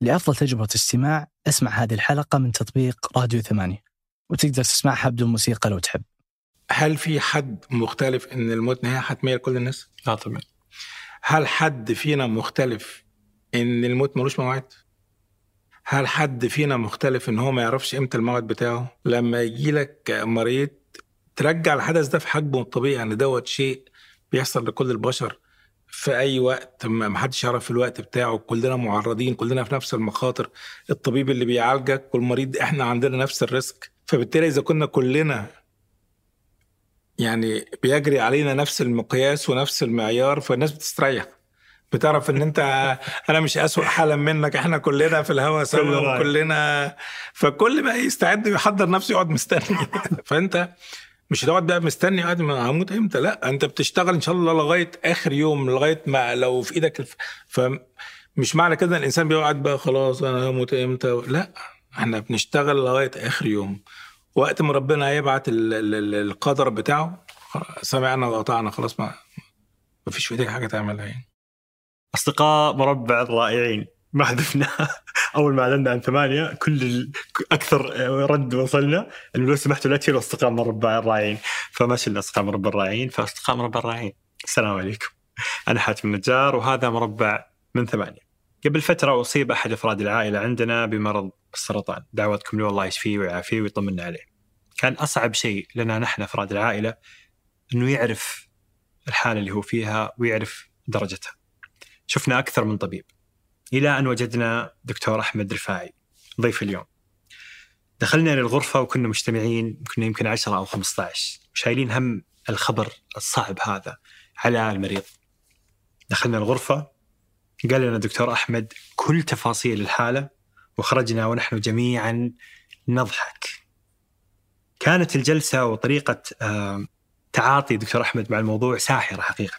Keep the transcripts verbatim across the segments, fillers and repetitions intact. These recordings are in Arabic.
لأفضل تجربة استماع اسمع هذه الحلقة من تطبيق راديو ثمانية، وتقدر تسمعها بدون موسيقى لو تحب. هل في حد مختلف إن الموت نهاية حتمية لكل الناس؟ لا طبعا. هل حد فينا مختلف إن الموت ملوش موعد؟ هل حد فينا مختلف إن هو ما يعرفش إمتى الموعد بتاعه؟ لما يجي لك مريض ترجع الحدث ده في حجمه الطبيعي، يعني دوت شيء بيحصل لكل البشر في أي وقت، ما حدش يعرف في الوقت بتاعه، كلنا معرضين، كلنا في نفس المخاطر، الطبيب اللي بيعالجك والمريض إحنا عندنا نفس الريسك. فبالتالي إذا كنا كلنا يعني بيجري علينا نفس المقياس ونفس المعيار، فالناس بتستريح، بتعرف ان انت انا مش اسوأ حالا منك، احنا كلنا في الهوا سوا وكلنا، فكل ما يستعد ويحضر نفسه يقعد مستني. فانت مش هتقعد بقى مستني قاعد هموت امتى، لا انت بتشتغل ان شاء الله لغايه اخر يوم، لغايه ما لو في ايدك الف... فمش معنى كده الانسان بيقعد بقى خلاص انا هموت امتى، لا احنا بنشتغل لغايه اخر يوم، وقت ما ربنا هيبعت القدر بتاعه سمعنا وقطعنا خلاص، ما مفيش في ايدك حاجه تعملها يعني. أصدقاء مربع الرائعين، ما حدثنا أول ما أعلنا عن ثمانية كل ال... أكثر رد وصلنا أنه لو سمحتوا لا تشيلوا أصدقاء مربع الرائعين، فما شلنا أصدقاء مربع الرائعين، فأصدقاء مربع الرائعين السلام عليكم، أنا حاتم النجار وهذا مربع من ثمانية. قبل فترة أصيب أحد أفراد العائلة عندنا بمرض السرطان، دعواتكم له الله يشفيه ويعافيه ويطمننا عليه. كان أصعب شيء لنا نحن أفراد العائلة أنه يعرف الحالة اللي هو فيها ويعرف درجتها. شفنا أكثر من طبيب إلى أن وجدنا دكتور أحمد رفاعي ضيف اليوم. دخلنا للغرفة وكنا مجتمعين، كنا يمكن عشرة أو خمسة عشر، شايلين هم الخبر الصعب هذا على المريض. دخلنا الغرفة، قال لنا دكتور أحمد كل تفاصيل الحالة، وخرجنا ونحن جميعا نضحك. كانت الجلسة وطريقة تعاطي دكتور أحمد مع الموضوع ساحرة حقيقة،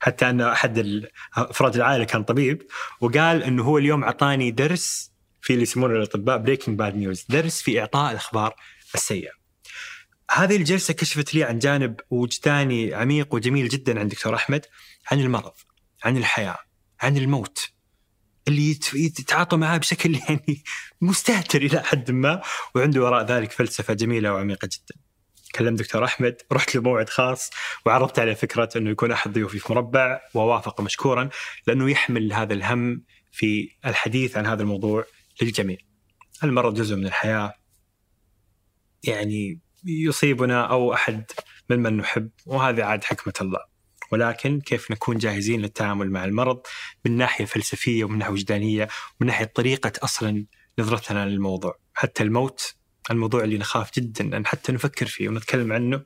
حتى أن أحد أفراد العائلة كان طبيب وقال أنه هو اليوم عطاني درس في اللي يسمونه الأطباء بريكنج باد نيوز، درس في إعطاء الأخبار السيئة. هذه الجلسة كشفت لي عن جانب وجداني عميق وجميل جدا عن دكتور أحمد، عن المرض، عن الحياة، عن الموت اللي يتعاطى معاه بشكل يعني مستهتر إلى حد ما، وعنده وراء ذلك فلسفة جميلة وعميقة جدا. كلم دكتور أحمد، رحت لموعد خاص وعرضت عليه فكرة أنه يكون أحد ضيوفي في مربع، ووافق مشكورا لأنه يحمل هذا الهم في الحديث عن هذا الموضوع للجميع. المرض جزء من الحياة، يعني يصيبنا أو أحد من من نحب، وهذا عاد حكمة الله، ولكن كيف نكون جاهزين للتعامل مع المرض من ناحية فلسفية ومن ناحية وجدانية ومن ناحية طريقة أصلا نظرتنا للموضوع. حتى الموت الموضوع اللي نخاف جدا أن حتى نفكر فيه ونتكلم عنه،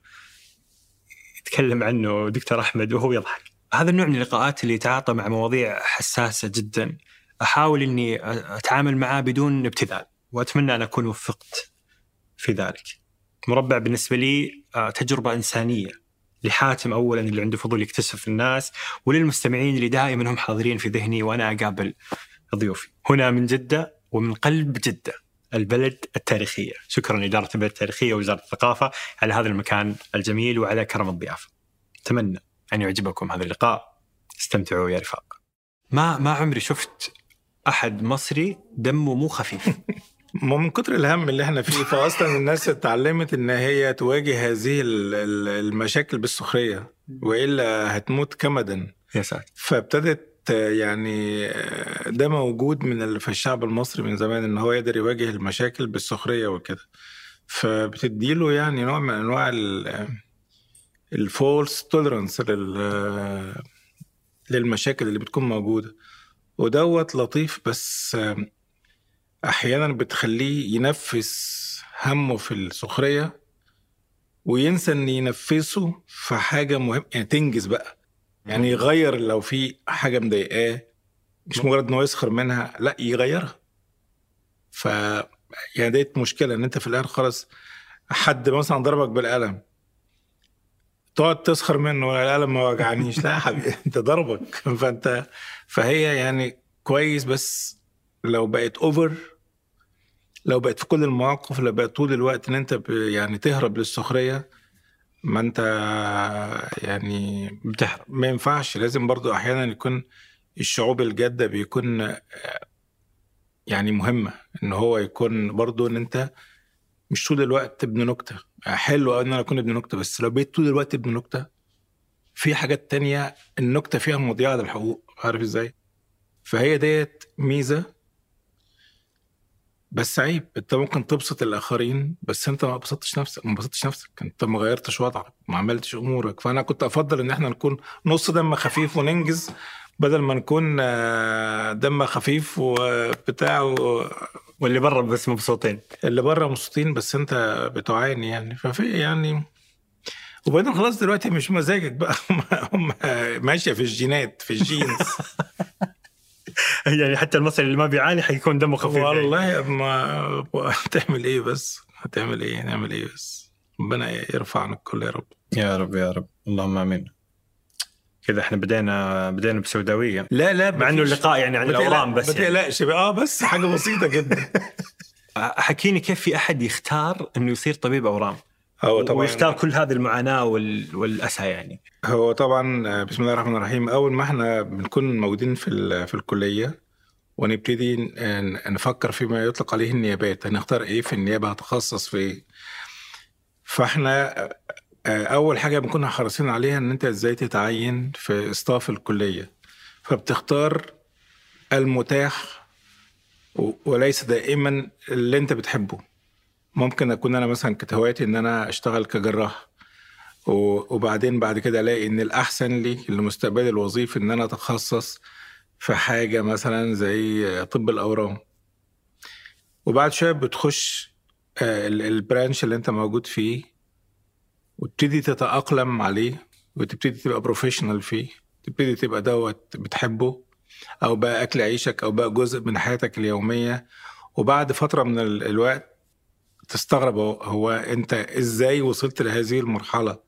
يتكلم عنه دكتور أحمد وهو يضحك. هذا النوع من اللقاءات اللي يتعاطى مع مواضيع حساسة جدا أحاول أني أتعامل معه بدون ابتذال، وأتمنى أن أكون وفقت في ذلك. مربع بالنسبة لي تجربة إنسانية لحاتم أولا اللي عنده فضول يكتشف الناس، وللمستمعين اللي دائما هم حاضرين في ذهني وأنا أقابل ضيوفي هنا من جدة ومن قلب جدة البلد التاريخية. شكرا إدارة البلد التاريخية ووزارة الثقافة على هذا المكان الجميل وعلى كرم الضيافة. أتمنى أن يعجبكم هذا اللقاء، استمتعوا يا رفاق. ما ما عمري شفت أحد مصري دمه مو خفيف. من كتر الهم اللي احنا فيه، فأصلا الناس اتعلمت إن هي تواجه هذه المشاكل بالسخرية، وإلا هتموت كمدا يا سعد. فابتدت يعني ده موجود من في الشعب المصري من زمان، إن هو يقدر يواجه المشاكل بالسخرية وكده، فبتديله يعني نوع من أنواع الفولس تولرنس للمشاكل اللي بتكون موجودة، ودوت لطيف، بس أحيانا بتخليه ينفس همه في السخرية وينسى إن ينفسه في حاجة مهمة، يعني تنجز بقى، يعني يغير لو في حاجة مضايقاه، مش مجرد إنه يسخر منها، لا يغيرها. ف يعني ديت مشكلة، إن أنت في الآخر خلاص حد مثلا ضربك بالقلم تقعد تسخر منه، ولا القلم ما وجعنيش، لا يا حبيبي أنت ضربك. فأنت فهي يعني كويس، بس لو بقت أوفر، لو بقت في كل المواقف، لو بقت طول الوقت إن أنت يعني تهرب للسخرية، ما أنت يعني بتحرم. ما ينفعش، لازم برضو أحيانا يكون الشعوب الجادة بيكون يعني مهمه ان هو يكون برضو ان انت مش طول الوقت ابن نكته. حلو قوي ان انا اكون ابن نكته، بس لو بقيت طول الوقت ابن نكته في حاجات تانية النكته فيها مضيعه للحقوق، عارف ازاي؟ فهي ديت ميزه بس عيب. انت ممكن تبسط الاخرين بس انت ما بسطتش نفسك، ما بسطتش نفسك، انت ما غيرتش وضعك، ما عملتش امورك. فانا كنت افضل ان احنا نكون نص دم خفيف وننجز بدل ما نكون دم خفيف وبتاع و... واللي بره بس مبسوطين، اللي بره مبسوطين بس انت بتعاني يعني. ففي يعني وبعدين خلاص دلوقتي مش مزاجك بقى، هم ماشيه في الجينات في الجينز. يعني حتى المصري اللي ما بيعاني حيكون دمه خفيف. والله ما هتعمل ايه، بس هتعمل ايه، نعمل ايه، بس ربنا يرفع عنك كل يا رب يا رب يا رب. اللهم امين. كذا احنا بدينا بدينا بسوداويه. لا لا مع انه اللقاء يعني عن الاورام بس يعني. لا شباب اه بس حاجه بسيطه جدا. حكيني كيف في احد يختار انه يصير طبيب اورام ويختار كل هذه المعاناه وال... والاسى يعني؟ هو طبعا بسم الله الرحمن الرحيم، اول ما احنا بنكون موجودين في ال... في الكليه ونبتدي نفكر فيما يطلق عليه النيابات، هنختار ايه في النيابه، هتخصص في ايه. فاحنا اول حاجه بنكون حريصين عليها ان انت ازاي تتعين في استاف الكليه، فبتختار المتاح وليس دائما اللي انت بتحبه. ممكن أكون أنا مثلا كهوايتي إن أنا أشتغل كجراح، وبعدين بعد كده ألاقي إن الأحسن لي لمستقبلي الوظيفي إن أنا أتخصص في حاجة مثلا زي طب الأورام، وبعد شوية بتخش البرانش اللي أنت موجود فيه وتبتدي تتأقلم عليه وتبتدي تبقى بروفيشنال فيه، تبتدي تبقى دوت بتحبه أو بقى أكل عيشك أو بقى جزء من حياتك اليومية. وبعد فترة من الوقت تستغرب هو انت ازاي وصلت لهذه المرحله،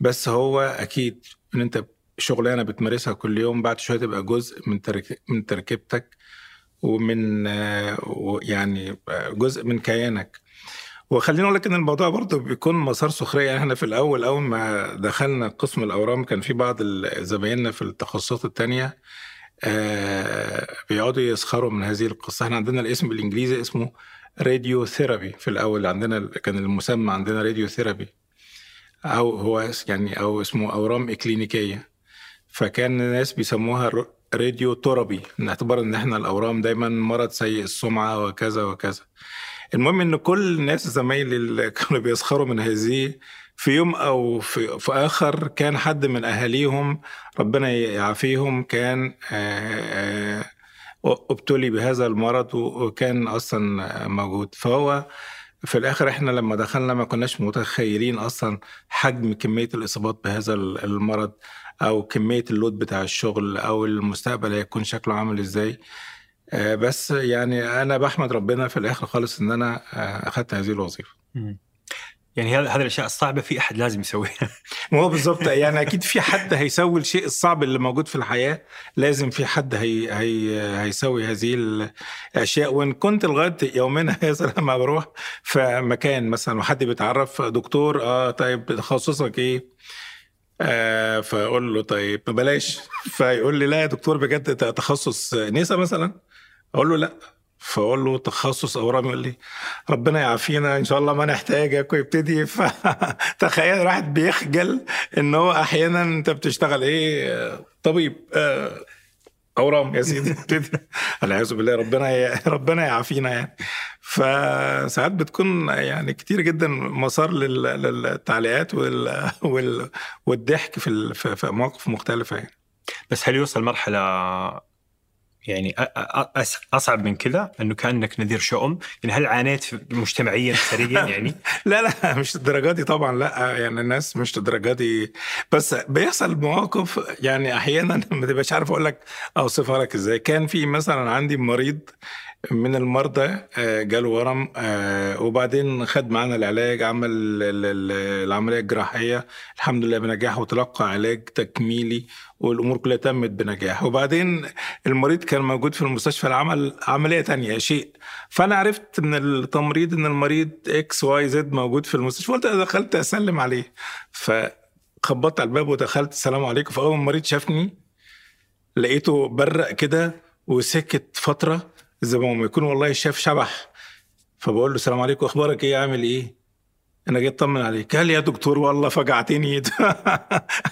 بس هو اكيد ان انت شغلانه بتمارسها كل يوم بعد شويه تبقى جزء من من تركيبتك ومن يعني جزء من كيانك. وخليني اقول لك ان الموضوع برضه بيكون مسار سخريه. يعني احنا في الاول اول ما دخلنا قسم الاورام كان في بعض زمايلنا في التخصصات التانية بيقعدوا يسخروا من هذه القصه. احنا عندنا الاسم بالانجليزي اسمه راديو ثيرابي، في الاول عندنا كان المسمى عندنا راديو ثيرابي او هو يعني او اسمه اورام اكلينيكيه، فكان الناس بيسموها راديو ثيرابي، نعتبر ان احنا الاورام دايما مرض سيء السمعه وكذا وكذا. المهم ان كل الناس زمايلي اللي كانوا بيسخروا من هذه في يوم او في, في اخر كان حد من اهاليهم ربنا يعافيهم كان آآ آآ ابتلي بهذا المرض وكان أصلا موجود. فهو في الآخر إحنا لما دخلنا ما كناش متخيلين أصلا حجم كمية الإصابات بهذا المرض أو كمية اللود بتاع الشغل أو المستقبل هيكون شكله عامل إزاي. بس يعني أنا بحمد ربنا في الآخر خالص إن أنا أخذت هذه الوظيفة. يعني هذه الأشياء الصعبة في أحد لازم يسويها. مو بالضبط يعني أكيد في حد هيسوي الشيء الصعب اللي موجود في الحياة، لازم في حد هي هي هيسوي هذه الأشياء. وإن كنت لغاية يومنا هذا لما بروح في مكان مثلا وحد بيتعرف دكتور، آه طيب تخصصك إيه؟ آه فأقول له طيب بلاش، فيقول لي لا يا دكتور بجد تخصص نساء مثلا، أقول له لا، فأقول له تخصص أورام، يقول لي ربنا يعافينا إن شاء الله ما نحتاجك ويبتدي. فتخيل راحت بيخجل إنه أحيانا أنت بتشتغل إيه؟ طبيب أورام يا سيدي، العياذ بالله ربنا ربنا يعافينا يعني. فساعات بتكون يعني كتير جدا مسار للتعليقات وال والضحك في في مواقف مختلفة يعني. بس هل يوصل مرحلة يعني أصعب من كذا إنه كأنك نذير شؤم؟ يعني هل عانيت مجتمعيا سريا يعني؟ لا لا مش الدرجات دي طبعا، لا يعني الناس مش الدرجات دي، بس بيحصل مواقف يعني أحيانا ما تبقاش عارف أقول لك أوصفها لك إزاي. كان في مثلا عندي مريض من المرضى جاله ورم وبعدين خد معنا العلاج، عمل العملية الجراحية الحمد لله بنجاح وتلقى علاج تكميلي والأمور كلها تمت بنجاح. وبعدين المريض كان موجود في المستشفى العمل عملية تانية شيء، فأنا عرفت من التمريض إن المريض إكس واي زد موجود في المستشفى، قلت دخلت أسلم عليه، فخبطت على الباب ودخلت السلام عليكم. فأول مريض شافني لقيته برق كده وسكت فترة، زي ما يكون والله الشاف شبح، فبقول له السلام عليكم، اخبارك ايه، عامل ايه، انا جيت اطمن عليك. قال يا دكتور والله فجعتني.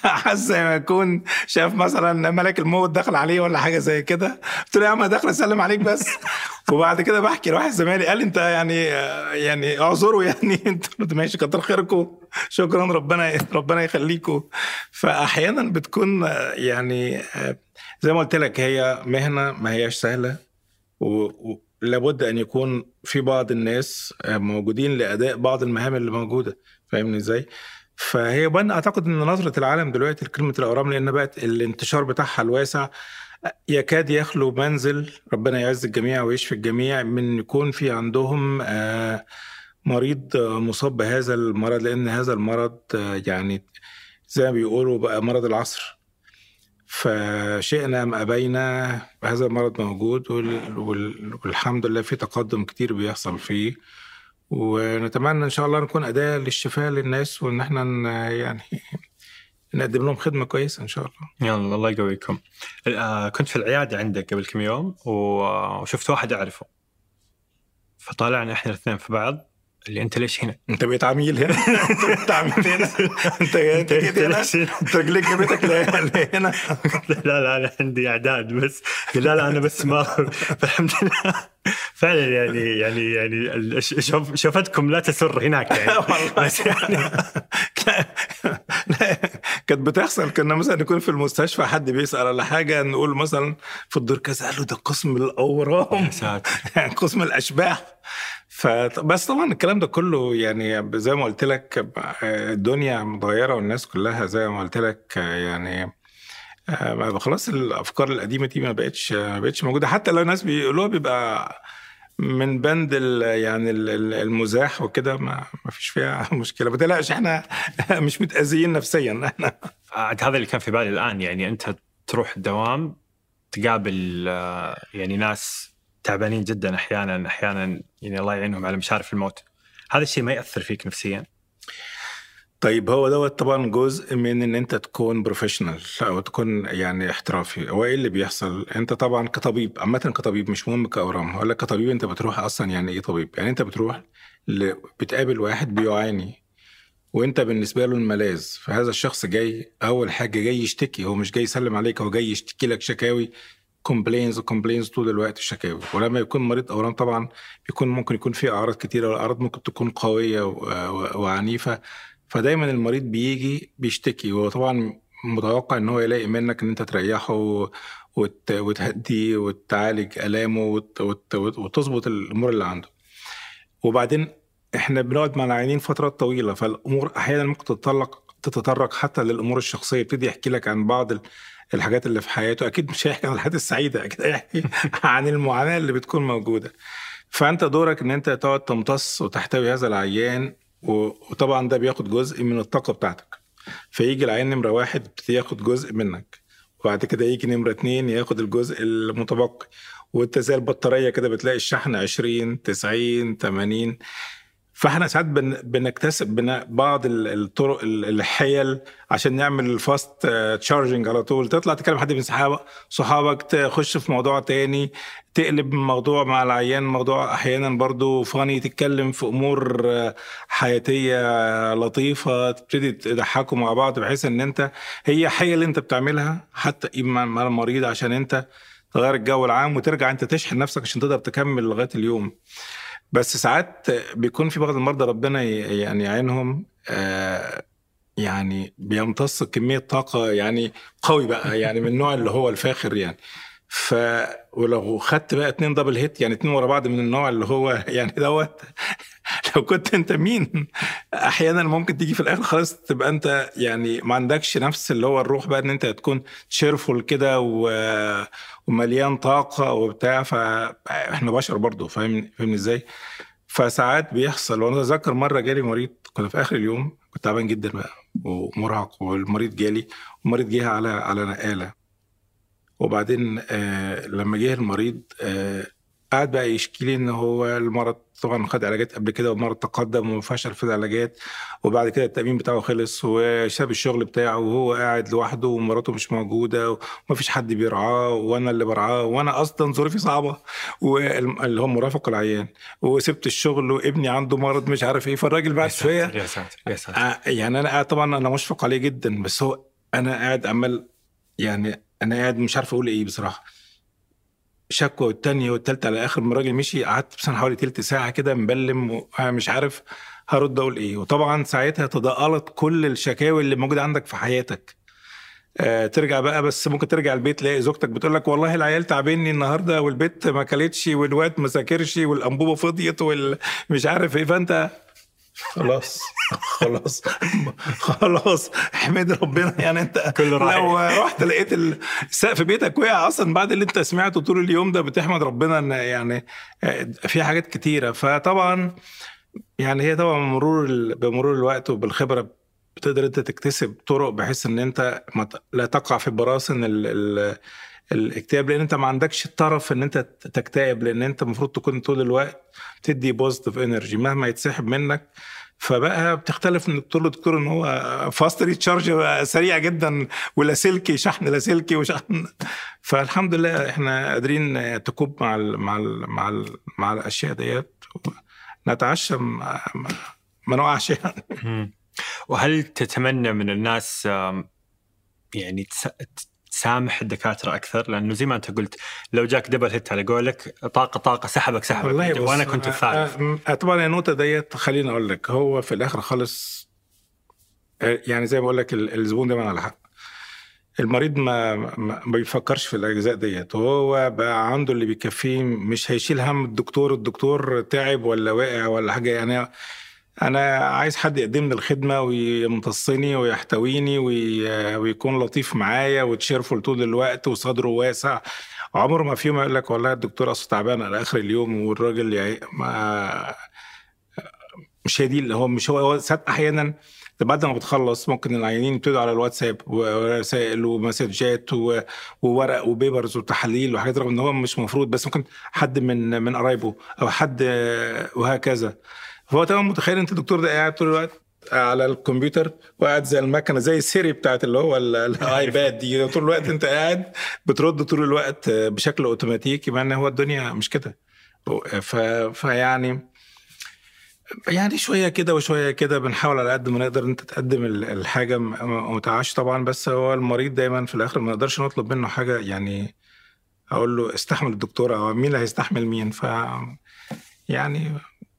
حاسس ما يكون شاف مثلا ملك الموت دخل عليه ولا حاجه زي كده. قلت له يا عم داخل اسلم عليك بس. وبعد كده بحكي لواحد زميلي قال انت يعني يعني اعذره يعني انت ماشي، كتر خيركم، شكرا، ربنا ربنا يخليكم. فاحيانا بتكون يعني زي ما قلت لك هي مهنه ما هياش سهله، ولابد ان يكون في بعض الناس موجودين لاداء بعض المهام اللي موجوده، فاهمني ازاي؟ فهي بان اعتقد ان نظره العالم دلوقتي لكلمه الاورام، لان بقت الانتشار بتاعها الواسع يكاد يخلو منزل، ربنا يعز الجميع ويشفي الجميع، من يكون في عندهم مريض مصاب بهذا المرض، لان هذا المرض يعني زي ما بيقولوا بقى مرض العصر. فشئنا ام ابينا هذا المرض موجود، والحمد لله في تقدم كتير بيحصل فيه، ونتمنى ان شاء الله نكون اداه للشفاء للناس، وان احنا يعني نقدم لهم خدمه كويسه ان شاء الله. يلا الله يقويكم. كنت في العياده عندك قبل كم يوم وشفت واحد اعرفه، فطالعنا احنا الاثنين في بعض، اللي انت ليش هنا؟ انت بقيت عميل هنا؟ انت بقيت عميل هنا؟ انت انت جيت هنا؟ انت رجليك جابتك لهنا؟ لا لا انا عندي اعداد بس. لا لا انا بس ما فالحمد لله فعلا يعني يعني يعني شوفتكم لا تسر هناك يعني. بس يعني كانت بتحصل، كنا مثلا نكون في المستشفى حد بيسال على حاجه، نقول مثلا في الدور كذا، قالوا ده قسم الاورام، يعني قسم الاشباح. فبس طبعا الكلام ده كله يعني زي ما قلت لك الدنيا متغيره، والناس كلها زي ما قلت لك يعني خلاص الافكار القديمه دي ما بقتش ما بقتش موجوده، حتى لو الناس بيقولوها بيبقى من بند يعني المزاح وكده، ما فيش فيها مشكله، ما تقلقش احنا مش متاذيين نفسيا احنا. هذا اللي كان في بالي الان، يعني انت تروح الدوام تقابل يعني ناس تعبانين جدا احيانا احيانا يعني الله يعينهم على مشارف الموت، هذا الشيء ما ياثر فيك نفسيا؟ طيب هو دوت طبعا جزء من ان انت تكون بروفيشنال او تكون يعني احترافي. هو ايه اللي بيحصل؟ انت طبعا كطبيب عامه، كطبيب مش مهم كاورام، هقول لك كطبيب انت بتروح اصلا يعني ايه طبيب؟ يعني انت بتروح ل... بتقابل واحد بيعاني وانت بالنسبه له الملاذ، فهذا الشخص جاي اول حاجه جاي يشتكي، هو مش جاي يسلم عليك، هو جاي يشتكي لك شكاوي، كومبلينز وكومبلينز طول الوقت الشكاوي. ولما يكون مريض اورام طبعا بيكون ممكن يكون فيه اعراض كتيره، والاعراض ممكن تكون قويه وعنيفه، فدايما المريض بيجي بيشتكي، وطبعا متوقع ان هو يلاقي منك ان انت تريحه وتهديه وتعالج الامه وتظبط الامور اللي عنده. وبعدين احنا بنقعد مع العيانين فترات طويله، فالامور احيانا ممكن تتطرق تتطرق حتى للامور الشخصيه، يبتدي يحكي لك عن بعض الحاجات اللي في حياته، اكيد مش هيحكي عن الحاجات السعيده، اكيد هيحكي عن المعاناه اللي بتكون موجوده. فانت دورك ان انت تقعد تمتص وتحتوي هذا العيان، وطبعا ده بياخد جزء من الطاقه بتاعتك، فيجي العين نمره واحد بياخد جزء منك، وبعد كده يجي نمره اتنين ياخد الجزء المتبقي، وانت زي البطاريه كده بتلاقي الشحن عشرين تسعين تمانين. فاحنا ساعات بنكتسب بعض الطرق الحيل عشان نعمل الفاست تشارجنج على طول، تطلع تكلم حد من صحابك، تخش في موضوع تاني، تقلب موضوع مع العيان، موضوع احيانا برضو فاني، تتكلم في امور حياتيه لطيفه، تبتدي تضحكوا مع بعض، بحيث ان انت هي حيل انت بتعملها حتى مع المريض عشان انت تغير الجو العام وترجع انت تشحن نفسك عشان تقدر تكمل لغايه اليوم. بس ساعات بيكون في بعض المرضى ربنا يعني يعينهم آه يعني بيمتص كمية طاقة يعني قوي بقى، يعني من النوع اللي هو الفاخر يعني. ف ولو خدت بقى اتنين دبل هيت، يعني اتنين ورا بعض من النوع اللي هو يعني دوت، لو كنت انت مين احيانا ممكن تيجي في الاخر خلاص تبقى انت يعني ما عندكش نفس اللي هو الروح بقى ان انت تكون تشيرفول كده ومليان طاقه وبتاع. فاحنا بشر برضو، فاهم فاهم ازاي؟ فساعات بيحصل. وانا اتذكر مره جالي مريض، كنت في اخر اليوم، كنت تعبان جدا بقى ومرهق، والمريض جالي، والمريض جه على على نقاله. وبعدين آه لما جه المريض آه قعد بقى يشكي لي ان هو المرض طبعا خد علاجات قبل كده والمرض تقدم وفشل في العلاجات، وبعد كده التامين بتاعه خلص وساب الشغل بتاعه وهو قاعد لوحده ومراته مش موجوده ومفيش حد بيرعاه وانا اللي برعاه، وانا اصلا ظروفي صعبه واللي هو مرافق العيان، وسبت الشغل وابني عنده مرض مش عارف ايه. فالراجل بعد شويه يا ساتر يا ساتر يعني انا طبعا انا مشفق عليه جدا، بس هو انا قاعد عمال يعني انا قاعد مش عارف اقول ايه بصراحه. شكوى والتانية والتالتة، على آخر ما الراجل مشي قعدت مثلا حوالي تلت ساعة كده مبلم ومش عارف هرد أقول إيه. وطبعا ساعتها تداقلت كل الشكاوي اللي موجودة عندك في حياتك. آه ترجع بقى، بس ممكن ترجع البيت تلاقي زوجتك بتقول لك والله العيال تعبني النهارده والبيت ما كلتش والواد ما ذاكرش والأنبوبة فضيت والمش عارف إيه. فأنت خلاص خلاص خلاص احمد ربنا يعني انت كل لو رحت لقيت السقف بيتك وقع اصلا بعد اللي انت سمعته طول اليوم ده بتحمد ربنا ان يعني في حاجات كتيره. فطبعا يعني هي طبعا مرور بمرور الوقت وبالخبره بتقدر انت تكتسب طرق بحيث ان انت لا تقع في براسن الاكتئاب، لان انت ما عندكش الطرف ان انت تكتئب، لان انت المفروض تكون طول الوقت تدي بوزيتيف انرجي مهما يتسحب منك. فبقى بتختلف من دكتور لدكتور ان هو فاست ريتشارج سريع جدا ولاسلكي، شحن لاسلكي وشحن. فالحمد لله احنا قادرين تكوب مع ال مع ال مع ال مع الاشياء ديت نتعشى ما نقعش يعني. وهل تتمنى من الناس يعني سامح الدكاترة أكثر؟ لأنه زي ما أنت قلت لو جاك دبل هيت على قولك طاقة طاقة سحبك سحبك وأنا كنت الثالث. طبعا النقطة ديت خليني أقول لك هو في الآخر خالص يعني زي ما أقول لك الزبون دايما على حق. المريض ما ما بيفكرش في الأجزاء ديت، هو بقى عنده اللي بيكفيه، مش هيشيل هم الدكتور الدكتور تعب ولا واقع ولا حاجة. يعني أنا عايز حد يقدم لي الخدمة ويمتصني ويحتويني ويكون لطيف معايا وتشيرفل طول الوقت وصدره واسع. عمره ما في يوم يقول لك والله الدكتور أصلا تعبان على آخر اليوم والراجل يعني ما مش هي دي اللي هو مش هو. ساعات أحيانا بعد ما بتخلص ممكن العيانين يبتدوا على الواتساب ورسائل ومسجات وورق وبيبرز وتحاليل وحاجات، رغم إن هو مش مفروض، بس ممكن حد من من قرايبه أو حد وهكذا. فهو طبعا متخيل انت الدكتور ده قاعد طول الوقت على الكمبيوتر وقاعد زي المكنه زي السيري بتاعت اللي هو الايباد دي، طول الوقت انت قاعد بترد طول الوقت بشكل اوتوماتيكي، مع ان هو الدنيا مش كده. فيعني يعني شويه كده وشويه كده بنحاول على قد ما نقدر انت تقدم الحاجه متعاش طبعا. بس هو المريض دايما في الاخر ما نقدرش نطلب منه حاجه، يعني اقول له استحمل الدكتور او مين اللي هيستحمل مين. ف يعني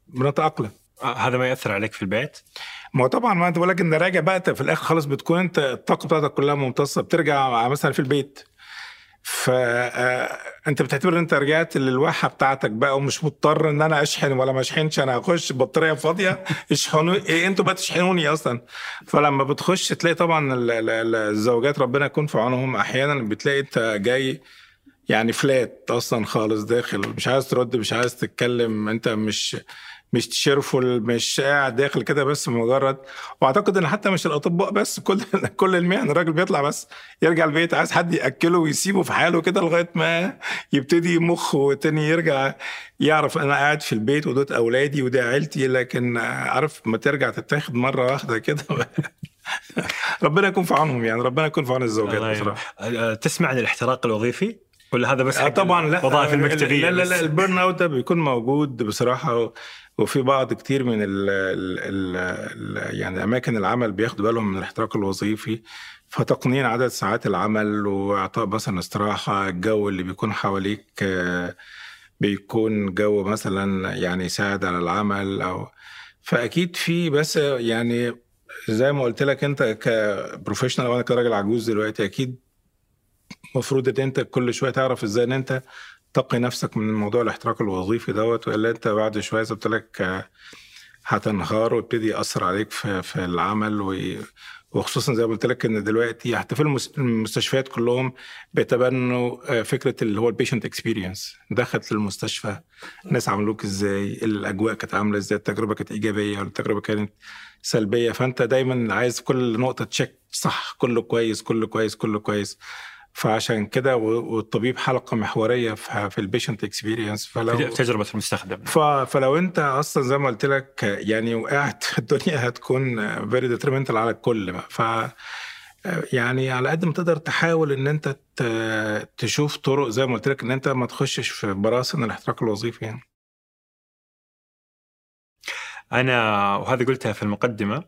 بنتأقلم. هذا ما يأثر عليك في البيت؟ ما طبعا ما انت ولكن ان راجع بقى في الاخر خلاص بتكون انت الطاقه بتاعتك كلها ممتصه، بترجع مثلا في البيت فانت بتعتبر ان انت رجعت للواحه بتاعتك بقى، ومش مضطر ان انا اشحن ولا ما اشحنش، انا هخش بطاريه فاضيه اشحنوا ايه انتوا بقى تشحنوني اصلا. فلما بتخش تلاقي طبعا الزوجات ربنا يكون في عونهم احيانا بتلاقي انت جاي يعني فلات اصلا خالص داخل، مش عايز ترد مش عايز تتكلم، انت مش مش تشيرفل مش قاعد داخل كده بس مجرد. واعتقد ان حتى مش الاطباء بس، كل كل المهن الراجل بيطلع بس يرجع البيت عايز حد ياكله ويسيبه في حاله كده لغايه ما يبتدي مخه وتاني يرجع يعرف انا قاعد في البيت ودول اولادي وده عيلتي. لكن عارف ما ترجع تتاخد مره واحده كده ربنا يكون في عونهم، يعني ربنا يكون في عون الزوجات بصراحه. تسمع عن الاحتراق الوظيفي ولا هذا بس آه طبعا لا وظائف المكتبيه؟ لا لا لا البرن اوت ده بيكون موجود بصراحه، وفي بعض كتير من ال ال ال يعني اماكن العمل بياخدوا بالهم من الاحتراق الوظيفي. فتقنين عدد ساعات العمل واعطاء مثلا استراحه، الجو اللي بيكون حواليك بيكون جو مثلا يعني يساعد على العمل او فاكيد في. بس يعني زي ما قلت لك انت كبروفيشنال وانا كراجل عجوز دلوقتي اكيد مفروض ان انت كل شويه تعرف ازاي ان انت تقي نفسك من موضوع الاحتراق الوظيفي دوت، والا انت بعد شويه زي ما قلت لك هتنهار ويبتدي ياثر عليك في في العمل. وخصوصا زي ما قلت لك ان دلوقتي حتى في المستشفيات كلهم بيتبنوا فكره اللي هو البيشنت اكسبيرينس. دخلت للمستشفى الناس عاملوك ازاي، الاجواء كانت عامله ازاي، التجربه كانت ايجابيه ولا التجربه كانت سلبيه. فانت دايما عايز كل نقطه تشيك صح، كله كويس كله كويس كله كويس. فعشان كده، والطبيب حلقه محوريه في البيشنت اكسبيرينس، فلو في تجربه المستخدم، فلو انت اصلا زي ما قلت لك يعني وقعت، الدنيا هتكون فيري ديترمنتال على الكل. ف يعني على قد ما تقدر تحاول ان انت تشوف طرق زي ما قلت لك ان انت ما تخشش في براسن الاحتراق الوظيفي. يعني انا وهذا قلتها في المقدمه،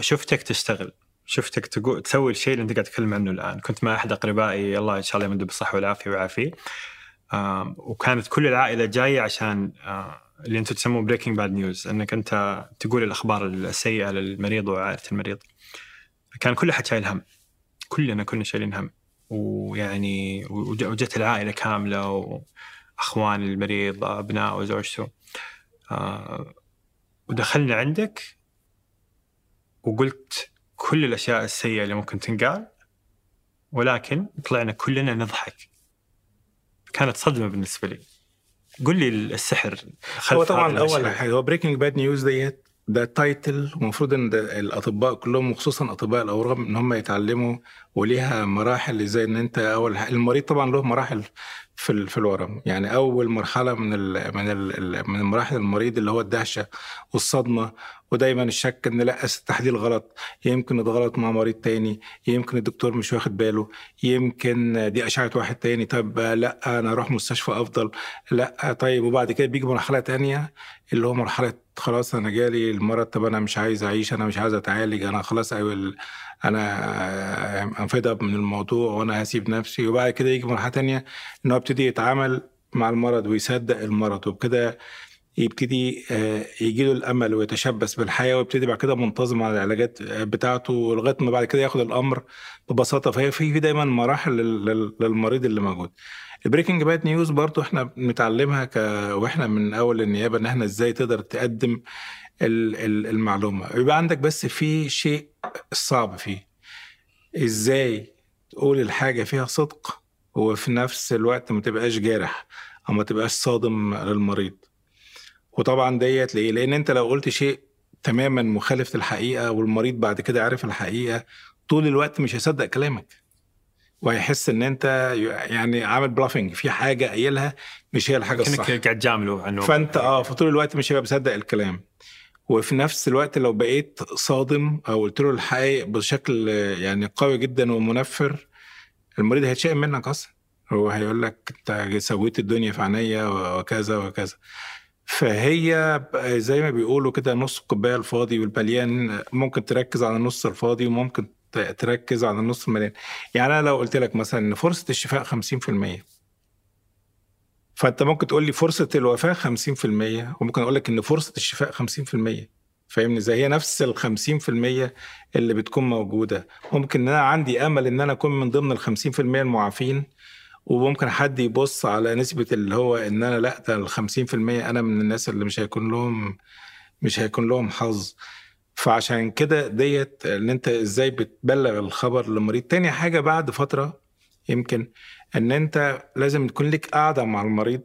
شفتك تشتغل، شفتك تقول تسوي الشيء اللي انت قاعد تتكلم عنه الان. كنت مع احد اقربائي، الله ان شاء الله يمده بالصحه والعافيه ويعافيه، وكانت كل العائله جايه عشان اللي انتم تسموه بريكنج باد نيوز، انك انت تقول الاخبار السيئه للمريض وعائله المريض. كان كل حد شايل هم، كلنا كنا شايلين هم، ويعني وجت العائله كامله واخوان المريض، ابناء وزوجته، ودخلنا عندك وقلت كل الأشياء السيئة اللي ممكن تنقال، ولكن طلعنا كلنا نضحك. كانت صدمة بالنسبة لي. قل لي السحر. هو طبعاً الأول حاجة هو بريكنج باد نيوز ديت، ده تايتل ومفروض أن الأطباء كلهم وخصوصاً أطباء الأورام إن هم يتعلموا، وليها مراحل زي إن أنت أول المريض طبعاً له مراحل في في الورم. يعني أول مرحلة من ال من ال من مراحل المريض اللي هو الدهشة والصدمة، ودايما الشك ان لا التحليل غلط، يمكن اتغلط مع مريض تاني، يمكن الدكتور مش واخد باله، يمكن دي اشعه واحد تاني، طب لا انا اروح مستشفى افضل، لا طيب. وبعد كده بيجي مرحله تانية اللي هو مرحله خلاص انا جالي المرض، طب انا مش عايز اعيش، انا مش عايز اتعالج، انا خلاص انا انفد اب من الموضوع وانا هسيب نفسي. وبعد كده يجي مرحله تانية انه ابتدي يتعامل مع المرض ويصدق المرض، وبكده يبتدي يجيله الأمل ويتشبث بالحياة، ويبتدي بعد كده منتظم على العلاجات بتاعته ولغاية ما بعد كده ياخد الأمر ببساطة. فهي في دايما مراحل للمريض اللي موجود. البريكنج باد نيوز برضو احنا بنتعلمها ك... واحنا من أول النيابة ان احنا ازاي تقدر تقدم المعلومة، يبقى عندك بس في شيء صعب فيه، ازاي تقول الحاجة فيها صدق وفي نفس الوقت ما تبقاش جارح أو ما تبقاش صادم للمريض. وطبعا ديت ليه؟ لان انت لو قلت شيء تماما مخالف للحقيقه والمريض بعد كده عارف الحقيقه، طول الوقت مش هيصدق كلامك وهيحس ان انت يعني عامل بلافينج، في حاجه قايلها مش هي الحاجه الصح، كأنك قاعد جامله عنه، فانت اه فطول الوقت مش هيبقى بيصدق الكلام. وفي نفس الوقت لو بقيت صادم او قلت له الحقيقه بشكل يعني قوي جدا ومنفر، المريض هيتشائم منك اصلا، هو هيقول لك انت سويت الدنيا في عينيا وكذا وكذا. فهي زي ما بيقولوا كده نص الكوبايه الفاضي والمليان، ممكن تركز على النص الفاضي وممكن تركز على النص المليان. يعني انا لو قلت لك مثلا ان فرصه الشفاء خمسين بالمية، فانت ممكن تقول لي فرصه الوفاه خمسين بالمية، وممكن اقول لك ان فرصه الشفاء خمسين بالمية. فاهمني؟ زي هي نفس ال خمسين بالمية اللي بتكون موجوده. ممكن ان انا عندي امل ان انا اكون من ضمن ال خمسين بالمية المعافين، وممكن حد يبص على نسبة اللي هو إن أنا لأ ده الخمسين في المية أنا من الناس اللي مش هيكون لهم مش هيكون لهم حظ. فعشان كده ديت إن أنت إزاي بتبلغ الخبر للمريض. تاني حاجة بعد فترة يمكن إن أنت لازم تكون لك قاعدة مع المريض،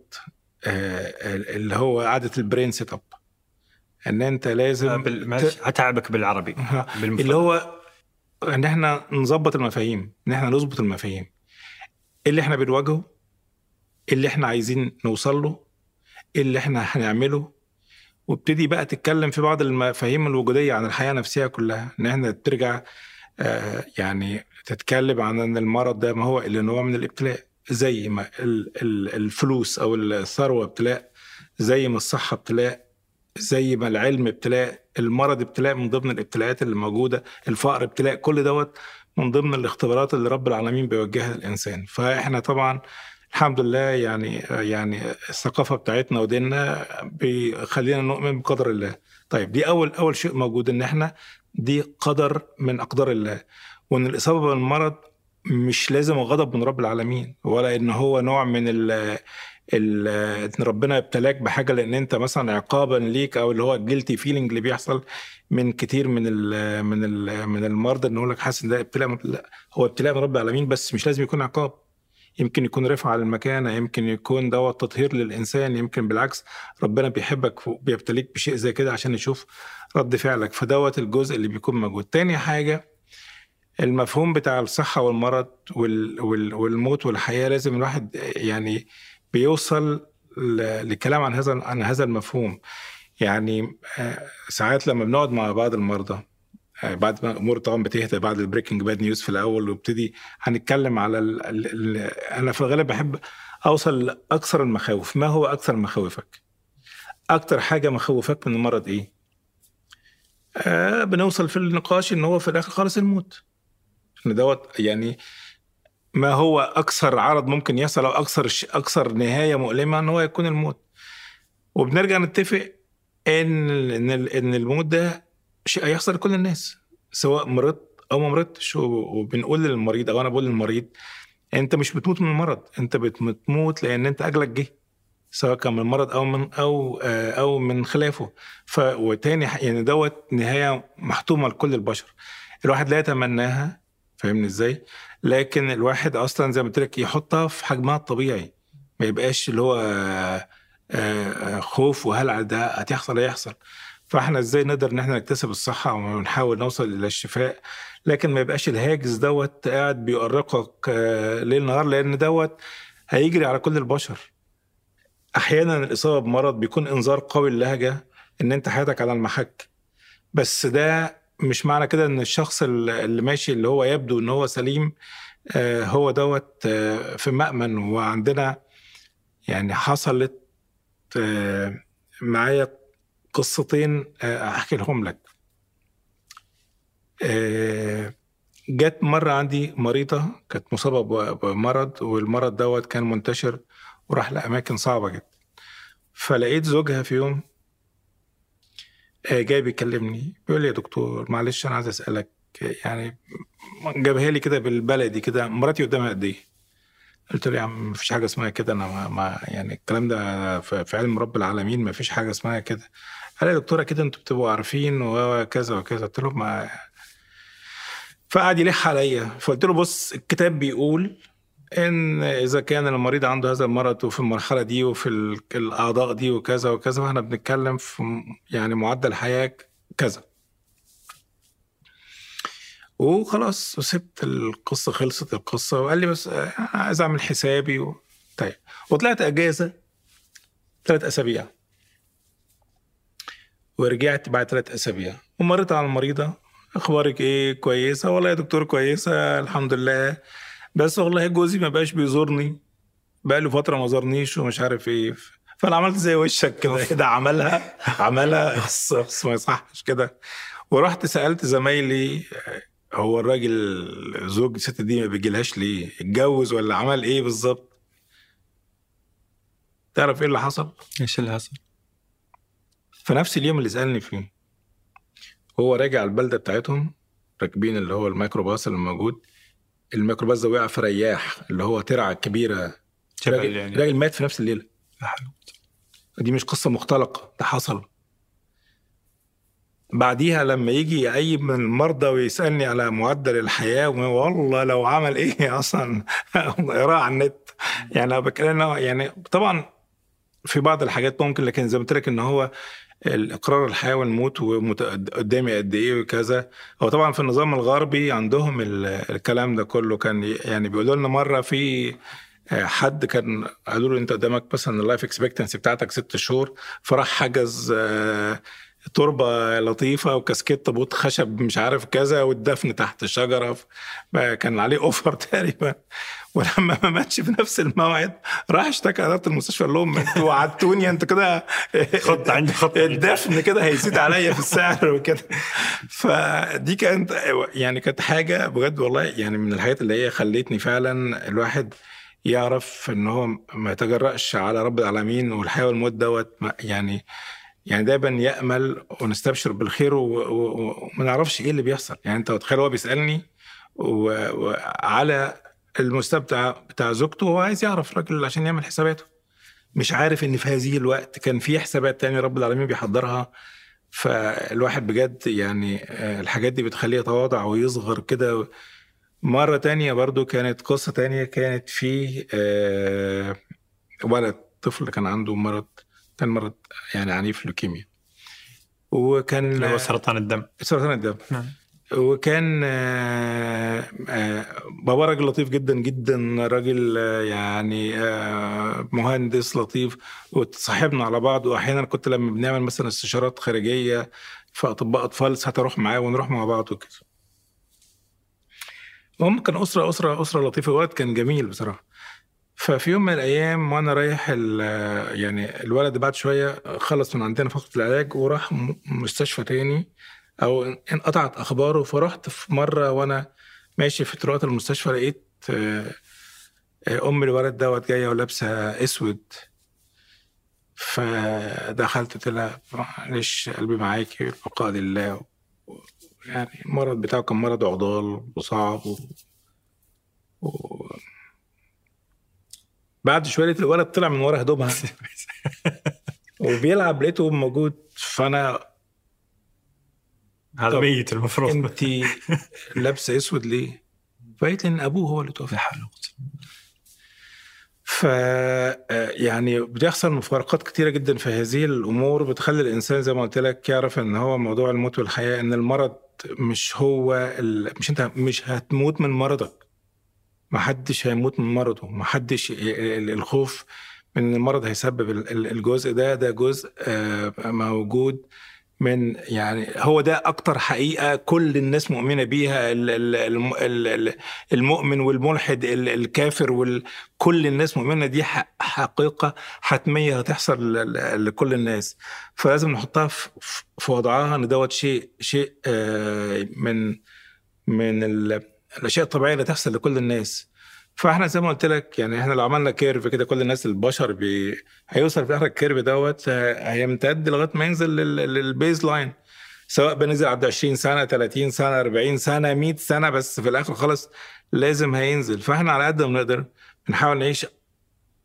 اللي هو قاعدة البرين سيت أب، إن أنت لازم ت... هتعبك بالعربي بالمفرق. اللي هو إن إحنا نظبط المفاهيم، إن إحنا نظبط المفاهيم، اللي احنا بنواجهه، اللي احنا عايزين نوصل له، اللي احنا هنعمله. وابتدي بقى تتكلم في بعض المفاهيم الوجودية عن الحياة نفسها كلها، ان احنا ترجع آه يعني تتكلم عن ان المرض ده ما هو الا نوع من الابتلاء، زي ما الفلوس او الثروة ابتلاء، زي ما الصحة ابتلاء، زي ما العلم ابتلاء، المرض ابتلاء من ضمن الابتلاءات اللي موجودة، الفقر ابتلاء، كل دوت من ضمن الاختبارات اللي رب العالمين بيوجهها الإنسان. فإحنا طبعا الحمد لله يعني يعني الثقافة بتاعتنا وديننا بيخلينا نؤمن بقدر الله. طيب دي أول أول شيء موجود، إن إحنا دي قدر من أقدار الله، وإن الإصابة بالمرض مش لازم غضب من رب العالمين، ولا إن هو نوع من ال ان ربنا ابتلاك بحاجه لان انت مثلا عقابا ليك، او اللي هو الجيلتي فيلينج اللي بيحصل من كتير من ال من ال من المرضى، ان يقول لك حاسس ان ده ابتلاء. لا، هو ابتلاء من رب العالمين، بس مش لازم يكون عقاب، يمكن يكون رفعه على المكانه، يمكن يكون دوت تطهير للانسان، يمكن بالعكس ربنا بيحبك وبيبتليك بشيء زي كده عشان يشوف رد فعلك. فدوت الجزء اللي بيكون موجود. تاني حاجه المفهوم بتاع الصحة والمرض والموت والحياة لازم الواحد يعني بيوصل للكلام عن هذا عن هذا المفهوم. يعني ساعات لما بنقعد مع بعض المرضى بعد ما الامور طبعا بتهدى بعد البريكنج باد نيوز في الاول وابتدي هنتكلم على ال ال ال انا في الغالب بحب اوصل لاكثر المخاوف. ما هو اكثر مخاوفك؟ اكتر حاجه مخوفك من المرض ايه؟ آه بنوصل في النقاش ان هو في الاخر خالص الموت. ان دوت يعني ما هو اكثر عرض ممكن يحصل او اكثر اكثر نهايه مؤلمه ان هو يكون الموت. وبنرجع نتفق ان ان الموت ده شيء هيحصل لكل الناس سواء مرضت او ما مرضتش. وبنقول للمريض او انا بقول للمريض انت مش بتموت من المرض، انت بتموت لان انت اجلك جه سواء كان من المرض او من او او من خلافه. فوتاني يعني دوت نهايه محتومه لكل البشر الواحد لا يتمناها، فاهمني ازاي؟ لكن الواحد اصلا زي ما قلت لك يحطها في حجمها الطبيعي، ما يبقاش اللي هو خوف وهلع ده هتحصل هيحصل. فاحنا ازاي نقدر ان احنا نكتسب الصحه ونحاول نوصل الى الشفاء، لكن ما يبقاش الهاجس دوت قاعد بيؤرقك ليل نهار، لان دوت هيجري على كل البشر. احيانا الاصابه بمرض بيكون انذار قوي اللهجه ان انت حياتك على المحك، بس ده مش معنى كده ان الشخص اللي ماشي اللي هو يبدو ان هو سليم هو دوت في مأمن. وعندنا يعني حصلت معايا قصتين احكي لهم لك. جت مره عندي مريضه كانت مصابه بمرض، والمرض دوت كان منتشر وراح لاماكن صعبه جدا. فلقيت زوجها في يوم جاي بيكلمني بيقول لي يا دكتور معلش انا عايز اسالك، يعني جابها لي كده بالبلدي كده، مراتي قدامها قد ايه؟ قلت له يا عم مفيش حاجه اسمها كده، انا ما, ما يعني الكلام ده في علم رب العالمين مفيش حاجه اسمها كده. قال لي يا دكتوره كده انتوا بتبقوا عارفين وكذا وكذا. قلت له ما، فقعد يلح عليا. فقلت له بص الكتاب بيقول ان اذا كان المريض عنده هذا المرض وفي المرحله دي وفي الاعضاء دي وكذا وكذا، فاحنا بنتكلم في يعني معدل حياه كذا وخلاص. وسبت القصه، خلصت القصه. وقال لي بس عايز اعمل حسابي و... طيب. وطلعت اجازه ثلاث اسابيع ورجعت بعد ثلاث اسابيع ومرت على المريضه. اخبارك ايه؟ كويسه والله يا دكتور كويسه الحمد لله، بس والله جوزي ما بقاش بيزورني بقاله فتره ما زارنيش ومش عارف ايه. فانا عملت زي وشك كده كده عملها عملها بس ما يصحش كده. ورحت سالت زمايلي هو الراجل زوج الست دي ما بيجيلهاش ليه؟ اتجوز ولا عمل ايه بالظبط؟ تعرف ايه اللي حصل؟ ايش اللي حصل؟ في نفس اليوم اللي سالني فيه هو راجع البلده بتاعتهم راكبين اللي هو الميكروباص اللي موجود، الميكروباص ده وقع في رياح اللي هو ترعه كبيره، راجل يعني. مات في نفس الليله. دي مش قصه مختلقه، ده حصل. بعديها لما يجي اي من المرضى ويسالني على معدل الحياه والله لو عمل ايه اصلا اقراه على النت. يعني بكلمنا يعني طبعا في بعض الحاجات ممكن، لكن زي ما قلت لك ان هو الاقرار الحياه والموت وقدامي قد ايه وكذا. هو طبعا في النظام الغربي عندهم الكلام ده كله. كان يعني بيقولوا لنا مره في حد كان قالوا له انت قدامك مثلا اللايف اكسبكتنسي بتاعتك ست شهور، فراح حجز تربه لطيفه وكاسكيت بوت خشب مش عارف كذا والدفن تحت الشجره، كان عليه اوفر تقريبا. ولما ما ماتش في نفس الموعد راح اشتكى اداره المستشفى قال لهم انتوا وعدتوني انت كده خط عندي خط الدفن كده هيزيد عليا في السعر وكده. فدي كانت يعني كانت حاجه بجد والله يعني من الحاجات اللي هي خلتني فعلا الواحد يعرف ان هو ما يتجرأش على رب العالمين والحياه والموت دوت يعني يعني دايما يأمل ونستبشر بالخير وما نعرفش ايه اللي بيحصل. يعني انت تخيل هو بيسألني وعلى المستبتع بتاع زوجته وهو عايز يعرف راجل عشان يعمل حساباته، مش عارف ان في هذه الوقت كان في حسابات تانية رب العالمين بيحضرها. فالواحد بجد يعني الحاجات دي بتخليه يتواضع ويصغر كده. مرة تانية برضو كانت قصة تانية، كانت في ولد طفل كان عنده مرض، كان مرض يعني عنيف لوكيميا، وكان هو سرطان الدم سرطان الدم. وكان آه آه بابا راجل لطيف جدا جدا، راجل آه يعني آه مهندس لطيف، وتصاحبنا على بعض. واحيانا كنت لما بنعمل مثلا استشارات خارجيه في اطباء اطفال ساعات اروح معاه ونروح مع بعض وكده. هم كان اسره اسره اسره لطيفه، وقت كان جميل بصراحه. ففي يوم من الايام وانا رايح يعني الولد بعد شويه خلص من عندنا فقره العلاج وراح مستشفى تاني او انقطعت اخباره. فرحت في مره وانا ماشي في طرقات المستشفى لقيت ام الولد دوت جايه ولابسه اسود. فدخلت قلت لها معلش قلبي معاكي بقاء لله، يعني المرض بتاعه كان مرض عضال وصعب. و... و... بعد شويه الولد طلع من ورا هدومها وبيلعب، لقيته موجود. فانا هربيت المفروض انت لابسه اسود ليه؟ فقالت لي ان ابوه هو اللي توفى حاله. ف يعني بتحصل مفارقات كتيره جدا في هذه الامور، بتخلي الانسان زي ما قلت لك يعرف ان هو موضوع الموت والحياه، ان المرض مش هو ال... مش انت مش هتموت من مرضك، محدش هيموت من مرضه، محدش. الخوف من المرض هيسبب الجزء ده، ده جزء موجود من يعني هو ده أكتر حقيقة كل الناس مؤمنة بيها، المؤمن والملحد الكافر وكل الناس مؤمنة، دي حقيقة حتمية هتحصل لكل الناس. فلازم نحطها في وضعها ان دوت شيء شيء من من الأشياء الطبيعية اللي تحصل لكل الناس. فاحنا زي ما قلت لك يعني احنا لو عملنا كيرف كده كل الناس البشر بي... هيوصل في اخر الكيرف دوت هيمتد لغايه ما ينزل للبيز لاين، سواء بنزل عند عشرين سنه ثلاثين سنه أربعين سنه مئة سنه، بس في الاخر خلاص لازم هينزل. فاحنا على قد ما بنقدر بنحاول نعيش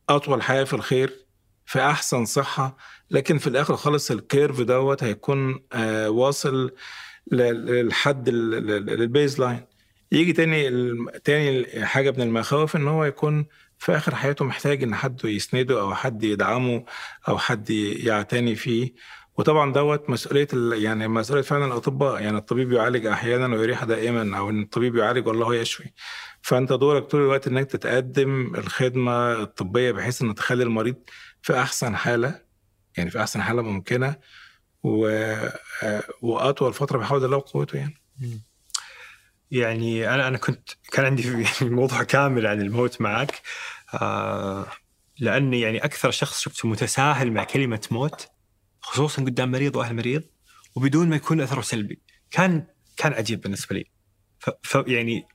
اطول حياه في الخير في احسن صحه، لكن في الاخر خلاص الكيرف دوت هيكون آه واصل للحد للبيز لاين. يجي تاني تاني حاجه من المخاوف ان هو يكون في اخر حياته محتاج ان حد يسنده او حد يدعمه او حد يعتني فيه. وطبعا دوت مسؤوليه يعني مسؤوليه فعلا الاطباء، يعني الطبيب يعالج احيانا ويريح دائما، او ان الطبيب يعالج والله يشفي. فانت دورك طول الوقت انك تتقدم الخدمه الطبيه بحيث ان تخلي المريض في احسن حاله، يعني في احسن حاله ممكنه، و... واطول فتره بحول الله وقوته. يعني يعني أنا أنا كنت كان عندي موضوع كامل عن الموت معك، آه لأني يعني أكثر شخص شفته متساهل مع كلمة موت، خصوصاً قدام مريض وأهل مريض، وبدون ما يكون أثره سلبي. كان كان عجيب بالنسبة لي. ف, ف يعني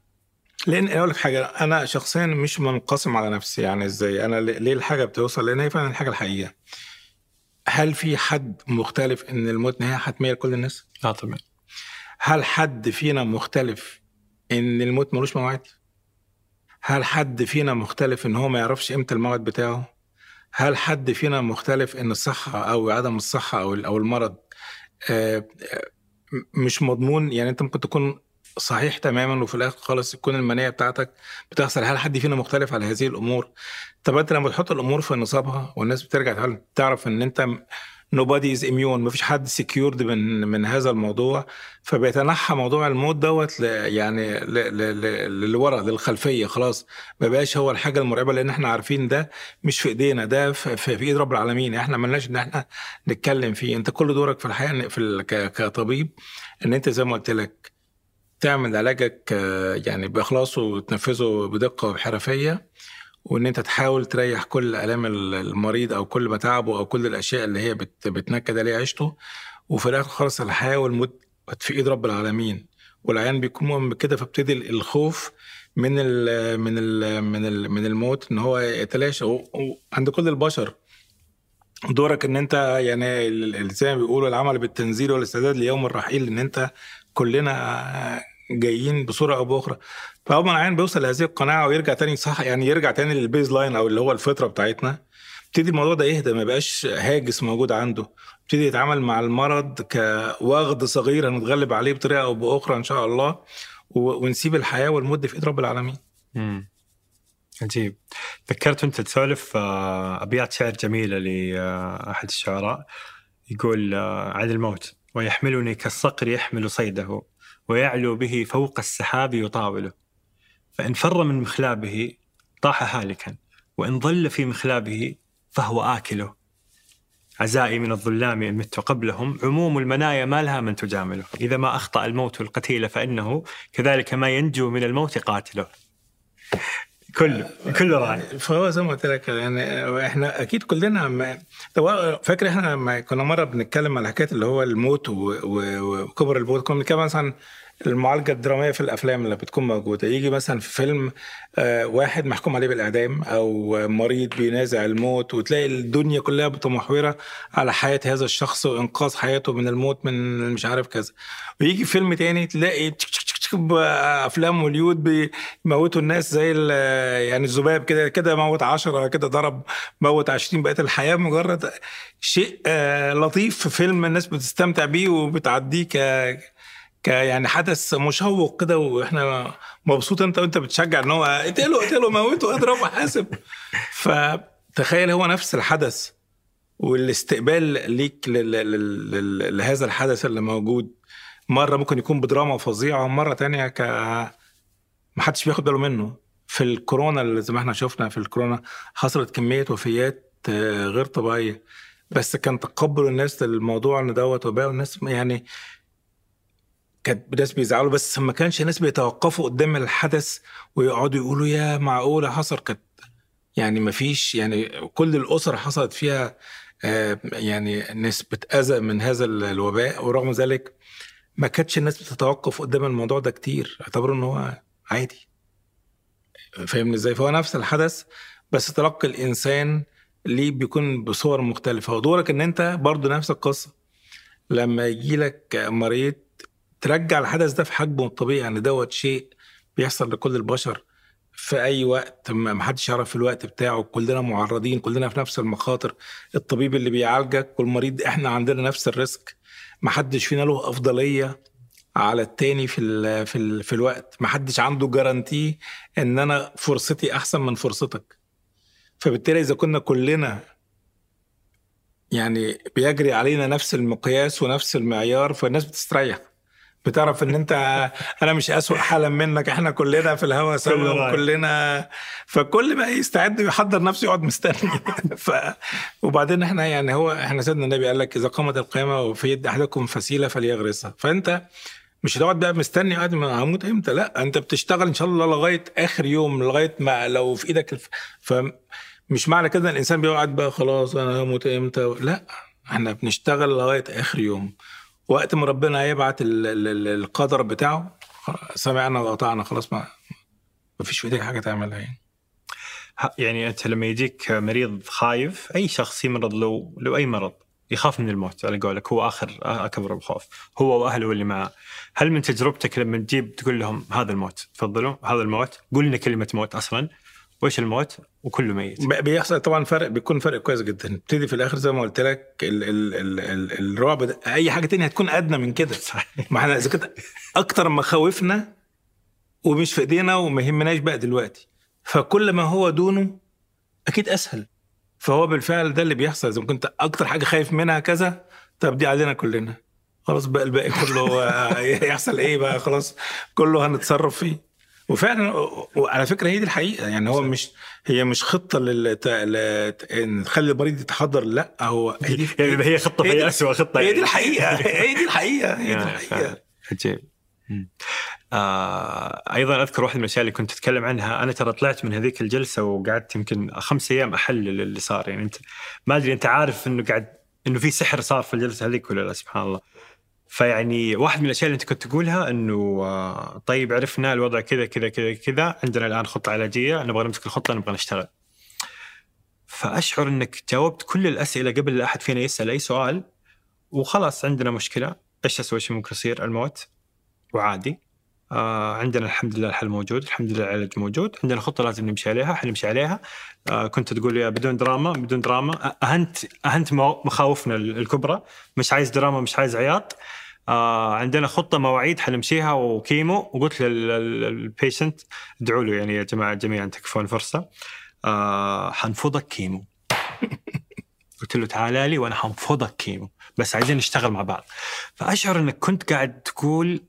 لأن أقول لك حاجة، أنا شخصياً مش منقسم على نفسي. يعني إزاي أنا ليه الحاجة بتوصل؟ لأن هي فعلاً الحاجة الحقيقية. هل في حد مختلف إن الموت نهاية حتمية لكل الناس؟ لا طبعاً. هل حد فينا مختلف إن الموت ملوش موعد؟ هل حد فينا مختلف إن هو ما يعرفش إمتى الموعد بتاعه؟ هل حد فينا مختلف إن الصحة أو عدم الصحة أو المرض مش مضمون؟ يعني أنت ممكن تكون صحيح تماماً وفي الآخر خالص يكون المناعة بتاعتك بتحصل. هل حد فينا مختلف على هذه الأمور؟ طب أنت لما تحط الأمور في نصابها والناس بترجع تعرف إن أنت nobody is immune، مفيش حد secured من من هذا الموضوع، فبيتنحى موضوع الموت دوت ل يعني للورا للخلفيه. خلاص ما بقاش هو الحاجه المرعبه، لان احنا عارفين ده مش في ايدينا، ده في, في ايد رب العالمين، احنا ملناش ان احنا نتكلم فيه. انت كل دورك في الحياه في كطبيب ان انت زي ما قلت لك تعمل علاجك يعني باخلاص وتنفذه بدقه وبحرفيه، وان انت تحاول تريح كل الام المريض او كل متعبه او كل الاشياء اللي هي بتنكد عليه عيشته. وفي الاخر خلاص الحياه والموت في ايد رب العالمين، والعيان بيكون مؤمن بكده. فابتدي الخوف من ال من ال من ال من الموت ان هو يتلاشى عند كل البشر. دورك ان انت يعني زي ما بيقولوا العمل بالتنزيل والاستعداد ليوم الرحيل، ان انت كلنا جايين بصوره او باخرى. فأول ما العين بيوصل لهذه القناعة ويرجع تاني صح، يعني يرجع تاني للبيز لاين أو اللي هو الفطرة بتاعتنا، بتدي الموضوع ده يهدى، ما بقاش هاجس موجود عنده، بتدي يتعامل مع المرض كوغد صغير هنتغلب عليه بطريقة أو بأخرى إن شاء الله، ونسيب الحياة والموت في إيد رب العالمين. امم عجيب. ذكرت أنت تسولف أبيات شعر جميلة لأحد الشعراء يقول عن الموت: ويحملني كالصقر يحمل صيده ويعلو به فوق السحاب يطاوله، فإن فر من مخلابه طاح هالكا، وإن ظل في مخلابه فهو آكله. عزائي من الظلام إن مت قبلهم، عموم المنايا ما لها من تجامله. إذا ما أخطأ الموت القتيل فإنه كذلك ما ينجو من الموت قاتله. كله كله راعي. فهو زي ما قلت لك يعني احنا اكيد كلنا ما... فاكر احنا لما كنا مره بنتكلم على حكايه اللي هو الموت وكبر الموت، كنا بنتكلم مثلا المعالجه الدراميه في الافلام اللي بتكون موجوده، يجي مثلا في فيلم واحد محكوم عليه بالاعدام او مريض بينازع الموت، وتلاقي الدنيا كلها متمحوره على حياه هذا الشخص وانقاذ حياته من الموت من مش عارف كذا، ويجي فيلم تاني تلاقي افلام هوليود بيموتوا الناس زي يعني الذباب كده كده، موت عشرة كده ضرب، موت عشرين، بقت الحياه مجرد شيء لطيف في فيلم الناس بتستمتع بيه وبتعديه ك ك يعني حدث مشوق كده، واحنا مبسوط انت وانت بتشجع ان هو اقتله اقتله موته اضربه حاسب. فتخيل هو نفس الحدث والاستقبال ليك لهذا الحدث اللي موجود، مرة ممكن يكون بدراما فظيعة ومرة تانية ك محدش بياخد باله منه. في الكورونا اللي زي ما احنا شفنا في الكورونا حصلت كمية وفيات غير طبيعية، بس كان تقبل الناس للموضوع ان دوت وباء، والناس يعني كانت ناس بيزعلوا بس ما كانش ناس بيتوقفوا قدام الحدث ويقعدوا يقولوا يا معقولة حصل كده، يعني ما فيش يعني كل الأسر حصلت فيها يعني نسبة أذى من هذا الوباء، ورغم ذلك ما كانتش الناس بتتوقف قدام الموضوع ده كتير، اعتبروا ان هو عادي. فاهمني ازاي؟ فهو نفس الحدث بس تلقي الانسان ليه بيكون بصور مختلفه، ودورك ان انت برضو نفس القصه لما يجيلك مريض ترجع الحدث ده في حجمه الطبيعي، يعني دوت شيء بيحصل لكل البشر في اي وقت، ما حدش يعرف في الوقت بتاعه، كلنا معرضين، كلنا في نفس المخاطر، الطبيب اللي بيعالجك والمريض احنا عندنا نفس الريسك، محدش فينا له أفضلية على التاني في ال في ال في الوقت، محدش عنده جارانتي إن أنا فرصتي أحسن من فرصتك. فبالتالي إذا كنا كلنا يعني بيجري علينا نفس المقياس ونفس المعيار، فالناس بتستريح، بتعرف إن أنت أنا مش أسوأ حالا منك، إحنا كلنا في الهوا سوا كلنا، فكل ما يستعد ويحضر نفسه يقعد مستني. ف... وبعدين إحنا يعني هو إحنا سيدنا النبي قال لك إذا قامت القيامة وفي يد أحدكم فسيلة فليغرسها، فأنت مش هتقعد بقى مستني قاعد هموت إمتى، لأ أنت بتشتغل إن شاء الله لغاية آخر يوم، لغاية ما لو في إيدك الف... فمش معنى كده الإنسان بيقعد بقى خلاص أنا هموت إمتى، لأ إحنا بنشتغل لغاية آخر يوم، وقت ما ربنا هيبعت القدر بتاعه سمعنا وقطعنا خلاص، ما مفيش في ايديك حاجه تعملها يعني. يعني انت لما يجيك مريض خايف، اي شخص يمرض له لو اي مرض يخاف من الموت على قولك، هو اخر اكبر بخوف هو واهله واللي معاه. هل من تجربتك لما تجيب تقول لهم هذا الموت، تفضلوا هذا الموت، قلنا كلمه موت اصلا وإيش الموت وكله ميت، بيحصل طبعا فرق، بيكون فرق كويس جدا، بتدي في الآخر زي ما قلت لك ال ال ال ال الرعب ده. أي حاجة تانية هتكون أدنى من كده، ما احنا إذا كده أكتر ما خوفنا ومش في إيدينا وما يهمناش بقى دلوقتي، فكل ما هو دونه أكيد أسهل، فهو بالفعل ده اللي بيحصل. إذا كنت أكتر حاجة خايف منها كذا، طب دي علينا كلنا خلاص، بقى الباقي كله يحصل إيه بقى، خلاص كله هنتصرف فيه. وفعلا وعلى فكره هي دي الحقيقه، يعني هو مش هي مش خطه للت... لت... ان تخلي المريض يتحضر، لا هو هي, يعني هي خطه هي اسوء خطه، هي دي الحقيقه هي دي الحقيقه هي دي الحقيقه عجيب. آه ايضا اذكر واحد من الاشياء اللي كنت تتكلم عنها، انا ترى طلعت من هذيك الجلسه وقعدت يمكن خمس ايام احلل اللي صار، يعني انت ما ادري انت عارف انه قاعد انه في سحر صار في الجلسه هذيك ولا لا، سبحان الله. فيعني واحد من الأشياء اللي أنت كنت تقولها أنه طيب عرفنا الوضع كذا كذا كذا كذا، عندنا الآن خطة علاجية، نبغى نمسك الخطة، نبغى نشتغل. فأشعر أنك جاوبت كل الأسئلة قبل لا أحد فينا يسأل أي سؤال، وخلاص عندنا مشكلة، إيش أسوي، شيء ممكن يصير، الموت وعادي، آه عندنا الحمد لله الحل موجود، الحمد لله العلاج موجود، عندنا خطة لازم نمشي عليها، حنمشي عليها. آه كنت تقول يا بدون دراما بدون دراما، أهنت أهنت مخاوفنا الكبرى، مش عايز دراما مش عايز عياط، آه عندنا خطة مواعيد حنمشيها وكيمو، وقلت للبيشنت ادعوا له يعني يا جماعة جميعا تكفون فرصة، آه حنفضك كيمو. قلت له تعالى لي وأنا حنفضك كيمو، بس عايزين نشتغل مع بعض. فأشعر أنك كنت قاعد تقول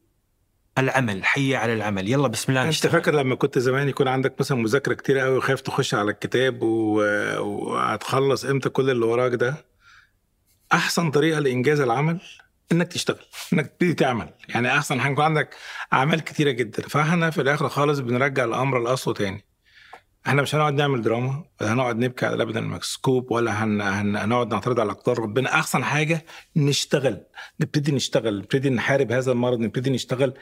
العمل، الحقيقة على العمل. يلا بسم الله نشتغل. انت فاكر لما كنت زمان يكون عندك مثلا مذاكرة كتير قوي وخايف تخش على الكتاب وهتخلص امتى كل اللي وراك ده؟ احسن طريقة لانجاز العمل انك تشتغل، انك تبتدي تعمل. يعني احسن هنكون عندك اعمال كتيرة جدا، فاحنا في الاخر خالص بنرجع الامر لاصله تاني. احنا مش هنقعد نعمل دراما، ولا هنقعد نبكي على لبن المكسكوب، ولا هن... هن... هنقعد نعترض على اقدار ربنا. احسن حاجه نشتغل، نبتدي نشتغل، نبتدي نحارب هذا المرض، نبتدي نشتغل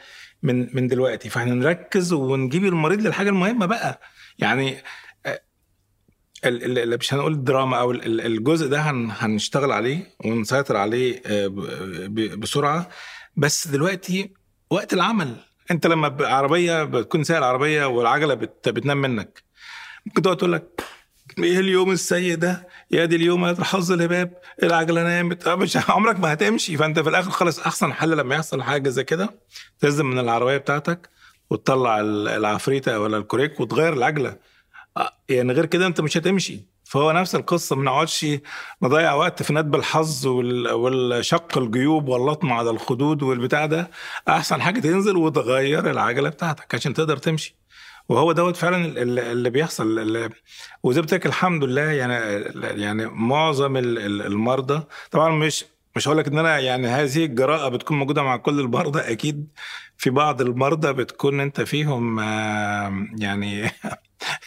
من من دلوقتي. فاحنا نركز ونجيب المريض للحاجه المهمه بقى. يعني اللي مش هنقول الدراما او الجزء ده هن... هنشتغل عليه ونسيطر عليه ب... بسرعه. بس دلوقتي وقت العمل. انت لما بعربيه بتكون سايق العربيه والعجله بت... بتنام منك، ممكن تقعد تقول لك ايه اليوم السيء ده، يا دي اليوم هتحظ الهباب، العجله نامت، مش عمرك ما هتمشي. فانت في الاخر خلاص احسن حل لما يحصل حاجه زي كده تنزل من العربيه بتاعتك وتطلع العفريته ولا الكوريك وتغير العجله، يعني غير كده انت مش هتمشي. فهو نفس القصه، ما نقعدش نضيع وقت في ندب الحظ والشق الجيوب واللطم على الخدود والبتاع ده. احسن حاجه تنزل وتغير العجله بتاعتك عشان تقدر تمشي. وهو دوت فعلا اللي بيحصل. وزي ما قلت الحمد لله، يعني يعني معظم المرضى طبعا، مش مش هقول لك ان انا يعني هذه الجراءه بتكون موجوده مع كل المرضى، اكيد في بعض المرضى بتكون انت فيهم يعني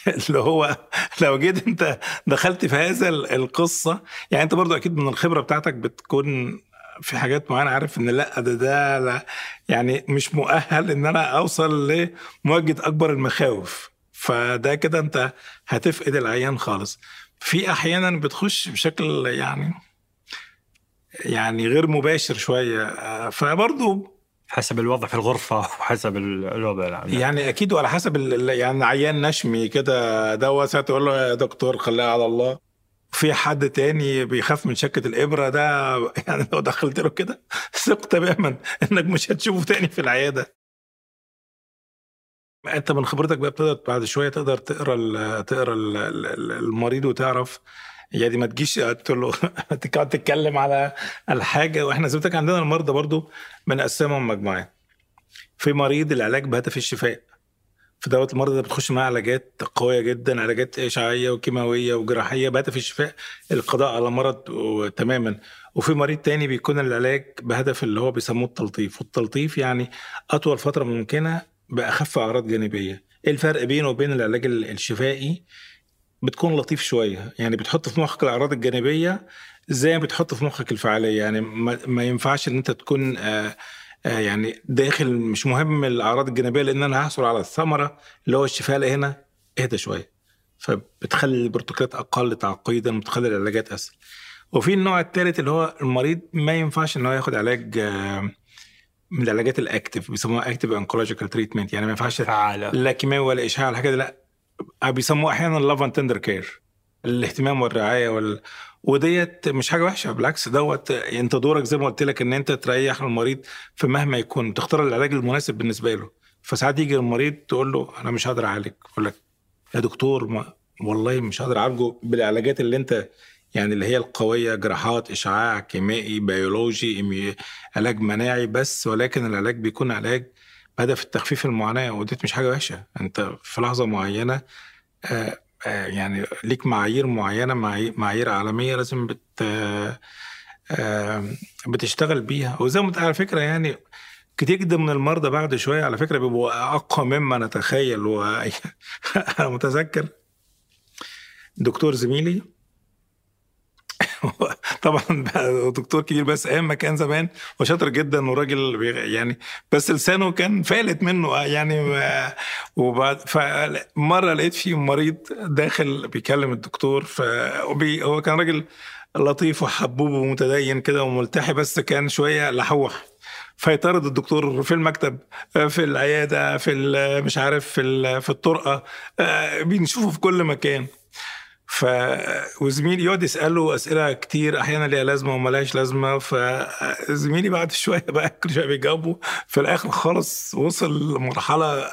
اللي هو لو جيت انت دخلت في هذا القصه، يعني انت برضو اكيد من الخبره بتاعتك بتكون في حاجات معينة عارف ان لا ده ده لا يعني مش مؤهل ان انا اوصل لمواجهة اكبر المخاوف. فده كده انت هتفقد العيان خالص. في احيانا بتخش بشكل يعني يعني غير مباشر شوية، فبرضو حسب الوضع في الغرفة وحسب الوضع العام. يعني اكيد وعلى حسب يعني عيان نشمي كده دوت هتقول له يا دكتور خليها على الله. في حد تاني بيخاف من شكة الإبرة ده، يعني لو دخلت له كده ثق تماما إنك مش هتشوفه تاني في العيادة. أنت من خبرتك بقى بتقدر بعد شوية تقدر تقرأ ال تقرأ ال المريض وتعرف، يعني ما تجيش تقول له تتكلم على الحاجة. وإحنا زمتك عندنا المرضى برضو بنقسمهم مجموعين. في مريض العلاج بهدف الشفاء، في دوت المرضى ده بتخش معاه علاجات قوية جدا، علاجات إشعاعية وكيماوية وجراحية بهدف الشفاء، القضاء على مرض تماما. وفي مريض تاني بيكون العلاج بهدف اللي هو بيسموه التلطيف. والتلطيف يعني أطول فترة ممكنة بأخف أعراض جانبية. إيه الفرق بينه وبين العلاج الشفائي؟ بتكون لطيف شوية، يعني بتحط في مخك الأعراض الجانبية زي ما بتحط في مخك الفعالية. يعني ما ينفعش إن أنت تكون آه يعني داخل مش مهم الاعراض الجانبيه، لان انا هحصل على الثمره اللي هو الشفاء اللي هنا اهدى شويه. فبتخلي البروتوكولات اقل تعقيدا، بتخلي العلاجات اسهل. وفي النوع الثالث اللي هو المريض ما ينفعش ان هو ياخد علاج من العلاجات الاكتف، بيسموها اكتف انكولوجيكال تريتمنت. يعني ما ينفعش لا كيماوي ولا اشعاع ولا حاجه، لا بيسموها احيانا لاف اند تندر كير، الاهتمام والرعايه وال... وديت مش حاجه وحشه، بالعكس دوت انت دورك زي ما قلت لك ان انت تريح المريض، فمهما يكون تختار العلاج المناسب بالنسبه له. فساعات يجي المريض تقول له انا مش هقدر اعالج، يقول لك يا دكتور ما والله مش هقدر اعالجه بالعلاجات اللي انت يعني اللي هي القويه، جراحات، اشعاع، كيميائي، بيولوجي، علاج مناعي بس. ولكن العلاج بيكون علاج بهدف التخفيف المعاناه، وديت مش حاجه وحشه. انت في لحظه معينه آه يعني ليك معايير معينة، معايير عالمية لازم بت بتشتغل بيها. وزي ما على فكرة يعني كتير جدا من المرضى بعد شوية على فكرة بيبقوا أقوى مما نتخيل. وأنا متذكر دكتور زميلي طبعا دكتور كبير بس ايام ما كان زمان، وشاطر جدا وراجل يعني، بس لسانه كان فالت منه يعني. وبعد فمره لقيت فيه مريض داخل بيكلم الدكتور، فهو كان راجل لطيف وحبوب ومتدين كده وملتحي، بس كان شويه لحوح، فيطرد الدكتور في المكتب، في العياده، في مش عارف في في الطرقه، بنشوفه في كل مكان. ف وزميلي يقعد يساله اسئله كتير احيانا ليها لازمه وملهاش لازمه. فزميلي بعد شويه بقى كل شويه بيجاوبه، في الاخر خالص وصل لمرحله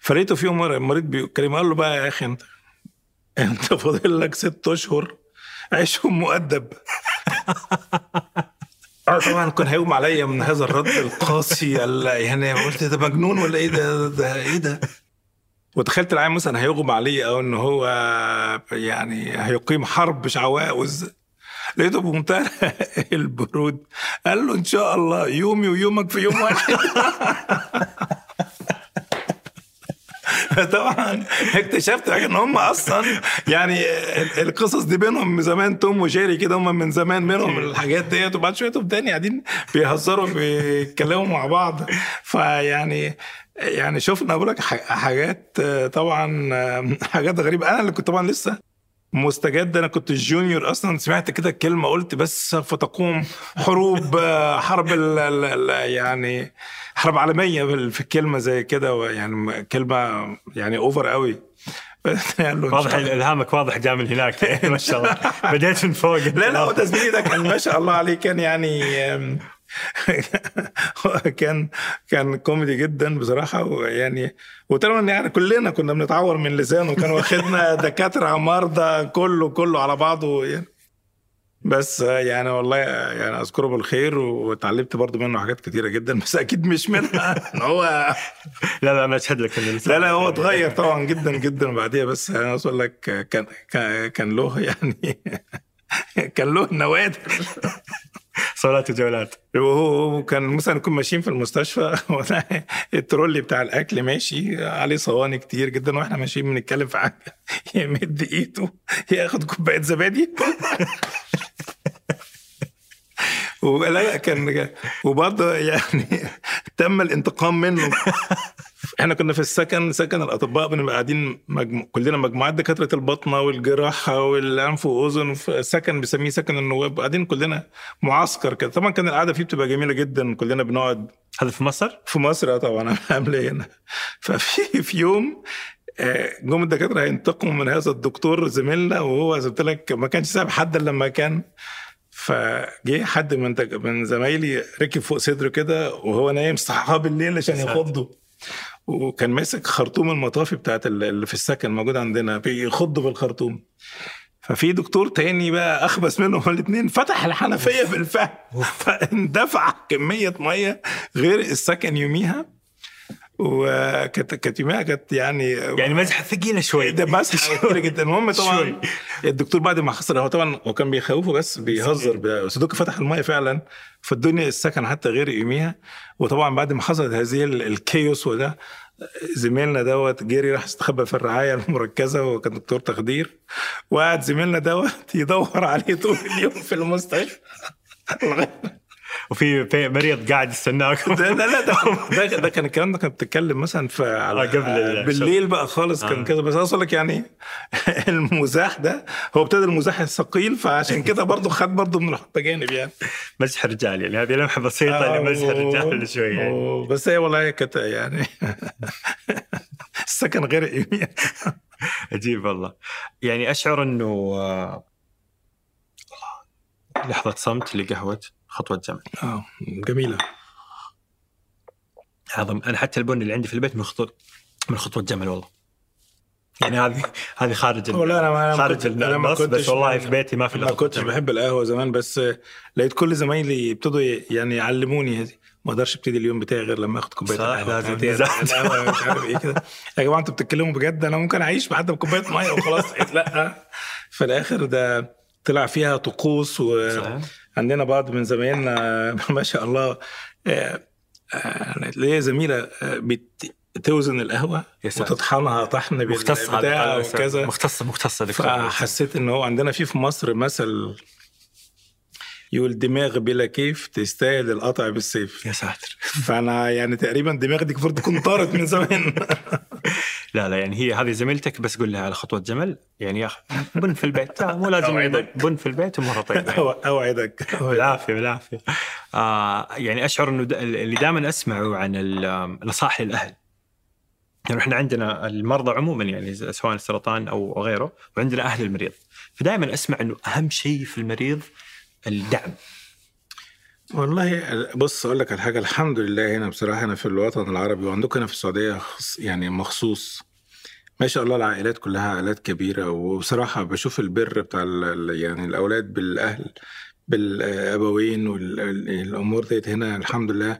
فريته في يوم المريض بيتكلم قال له بقى يا اخي انت انت فاضل لك ست اشهر عيشهم مؤدب اه طبعا كان هيقوم عليا من هذا الرد القاسي. يعني قلت ده مجنون ولا ايه ده, ده ايه ده ودخلت العام مثلا هيغم عليا او ان هو يعني هيقيم حرب شعوائز. لقيته بمنتهى البرود قال له ان شاء الله يومي ويومك في يوم واحد. طبعا اكتشفت ان هم اصلا يعني القصص دي بينهم من زمان، توم وجيري كده، هم من زمان منهم الحاجات ديت، وبعد شويه تاني قاعدين بيهزروا بيتكلموا مع بعض. فيعني يعني شفنا برك حاجات طبعا حاجات غريبه. انا اللي كنت طبعا لسه مستجد، انا كنت الجونيور اصلا، سمعت كده الكلمه قلت بس فتقوم حروب حرب ال ال ال يعني حرب عالميه في الكلمه زي كده، يعني كلمه يعني اوفر قوي. واضح الهامك واضح جاء من هناك ما شاء الله، بديت من فوق. لا لا تسديدك ما شاء الله عليك كان يعني كان كان كوميدي جدا بصراحه، ويعني وتقريبا يعني كلنا كنا بنتعور من لسانه، كانوا واخدنا دكاتره مرضى كله كله على بعضه يعني. بس يعني والله يعني اذكره بالخير، وتعلمت برضو منه حاجات كتيره جدا، بس اكيد مش منها ان هو لا لا انا اشهد لك ان لا لا هو اتغير طبعا جدا جدا بعديها. بس انا عايز اقول لك كان كان له يعني كان له نوادر صلاة وجولات. وهو كان مثلا نكون ماشيين في المستشفى الترولي بتاع الاكل ماشي عليه صواني كتير جدا، واحنا ماشيين بنتكلم في حاجه، يمد ايده ياخد كوبايه زبادي ولا كان وبرضه يعني تم الانتقام منه. احنا كنا في السكن، سكن الاطباء، بنبقى قاعدين مجمو... كلنا مجموعات دكاتره البطنه والجراحه والانف واذن في سكن بسميه سكن النواب، قاعدين كلنا معسكر كده. طبعا كان القعده فيه بتبقى جميله جدا، كلنا بنقعد. هذا في مصر؟ في مصر طبعا. عامل ايه هنا؟ ففي في يوم جم الدكاتره هينتقموا من هذا الدكتور زميلنا، وهو زي ما قلت لك ما كانش ساب حد الا لما كان. فجي حد من من زمايلي ركب فوق صدره كده وهو نايم صحاه بالليل عشان يخضه، وكان ماسك خرطوم المطافي بتاعت اللي في السكن موجود عندنا بيخضه بالخرطوم. ففي دكتور تاني بقى اخبس منهم الاثنين فتح الحنفيه بالفم، فاندفع كميه ميه غير السكن يوميها، وكانت كانت يوميها كانت يعني يعني مزحه ثقيله شويه، ده مزحه كبيره جدا. المهم طبعا الدكتور بعد ما خسر هو طبعا هو كان بيخوفه بس بيهزر، بس الدكتور فتح الميه فعلا في الدنيا السكن حتى غير يوميها. وطبعا بعد ما حصلت هذه الكيوس وده زميلنا دوت جيري راح استخبى في الرعايه المركزه، وكان دكتور تخدير، وقعد زميلنا دوت يدور عليه طول اليوم في المستشفى وفي مريض قاعد يستناك. لا لا ده ده كان الكلام ده كان بتتكلم مثلا في على قبل بالليل بقى خالص كان كده. بس اصل لك يعني المزاح ده هو ابتدى المزاح الثقيل، فعشان كده برضو خد برضو من الحط جانب يعني مزح رجال، يعني هذه لمحه بسيطه لمزح الرجال شويه يعني. بس اي والله كانت يعني السكن غير عجيب والله. يعني اشعر انه لحظه صمت لقهوه خطوة جمل. آه جميلة. عظم. أنا حتى البن اللي عندي في البيت من خطوة من خطوة جمل والله. يعني هذه هذه خارج. ولا أنا خارج النص بس والله في بيتي ما في. ما كنت بحب القهوة زمان، بس لقيت كل زمايلي يبتدوا يعني يعلموني هذه. ما أقدرش أبتدي اليوم بتاعي غير لما أخذ كوباية قهوة. أنا مش عارف إيه كده. يا جماعة أنتوا بتتكلموا بجد؟ أنا ممكن أعيش بحد بكوباية مية وخلاص. لا في الآخر ده طلع فيها طقوس. و عندنا بعض من زمايلنا ما شاء الله ليه زميلة بتوزن القهوة وتطحنها طحن بالبتاع وكذا مختصة مختصة. فحسيت إن هو عندنا فيه في مصر مثل يقول دماغ بلا كيف تستاهل القطع بالسيف. يا ساتر. فأنا يعني تقريبا دماغ دي كفرت تكون طارت من زمان. لا لا يعني هي هذه زميلتك بس قول لها على خطوة جمل يعني يا أخي بن في البيت، مو لازم بن في البيت ومرة طيبة. أوعدك بالعافية بالعافية. آه يعني أشعر إنه دا اللي دائما أسمعه عن النصائح للأهل، يعني إحنا عندنا المرضى عموما يعني سواء السرطان أو غيره، وعندنا أهل المريض، فدائما أسمع إنه أهم شيء في المريض الدعم. والله بص أقول لك على حاجة، الحمد لله هنا بصراحة هنا في الوطن العربي وعندك هنا في السعودية يعني مخصوص ما شاء الله العائلات كلها عائلات كبيرة، وبصراحة بشوف البر بتاع يعني الأولاد بالأهل بالابوين والامور ديت هنا الحمد لله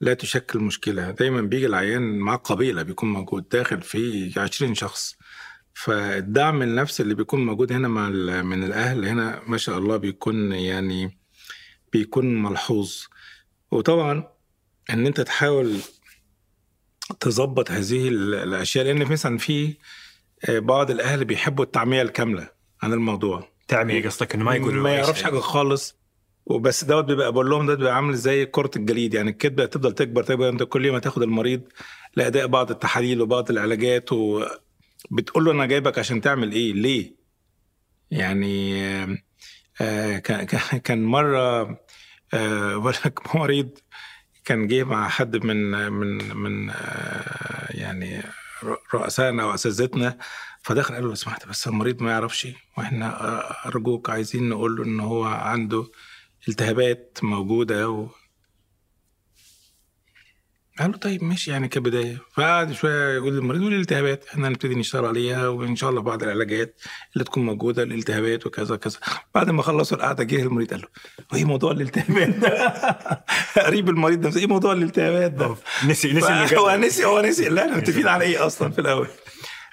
لا تشكل مشكله. دايما بيجي العيان مع قبيله بيكون موجود داخل في عشرين شخص، فالدعم النفسي اللي بيكون موجود هنا مع من الاهل هنا ما شاء الله بيكون يعني بيكون ملحوظ. وطبعا ان انت تحاول تظبط هذه الاشياء، لان مثلا في بعض الاهل بيحبوا التعميه الكامله عن الموضوع. تعميه قصدك انه ما يقولوا ما يعرفش حاجه خالص وبس. دوت بيبقى بقول لهم دوت بيبقى عامل زي كره الجليد، يعني الكدبه تفضل تكبر تكبر. انت كل ما تاخد المريض لاداء بعض التحاليل وبعض العلاجات وبتقول له انا جايبك عشان تعمل ايه ليه يعني. آه كان مره آه مريض كان جه مع حد من من من آه يعني رؤسائنا واساتذتنا، فدخل قال له سمحت بس المريض ما يعرفش، واحنا ارجوك عايزين نقول له ان هو عنده التهابات موجوده و... قال له طيب ماشي يعني كبدايه. فقعد شويه يقول للمريض الالتهابات احنا هنبتدي نشتغل عليها وان شاء الله بعض العلاجات اللي تكون موجوده الالتهابات وكذا كذا. بعد ما خلصوا القعده جه المريض قال له وايه موضوع الالتهابات ده؟ قريب المريض ده ايه موضوع الالتهابات ده؟ نسي نسي هو نسي هو نسي لا احنا متفقين على ايه اصلا في الاول.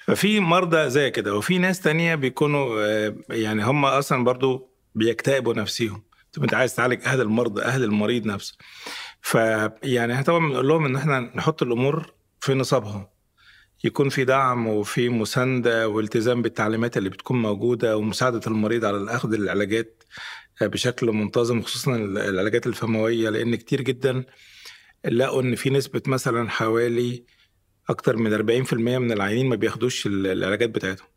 ففي مرضى زي كده، وفي ناس تانية بيكونوا يعني هم اصلا برضو بيكتئبوا نفسيهم. طب انت عايز تعالج اهل المرضى اهل المريض نفسه. فيعني طبعا بنقول لهم ان احنا نحط الامور في نصابها، يكون في دعم وفي مسانده والتزام بالتعليمات اللي بتكون موجوده ومساعده المريض على اخذ العلاجات بشكل منتظم، خصوصا العلاجات الفمويه، لان كتير جدا لقوا ان في نسبه مثلا حوالي اكتر من أربعين بالمية من العيانين ما بياخدوش العلاجات بتاعتهم.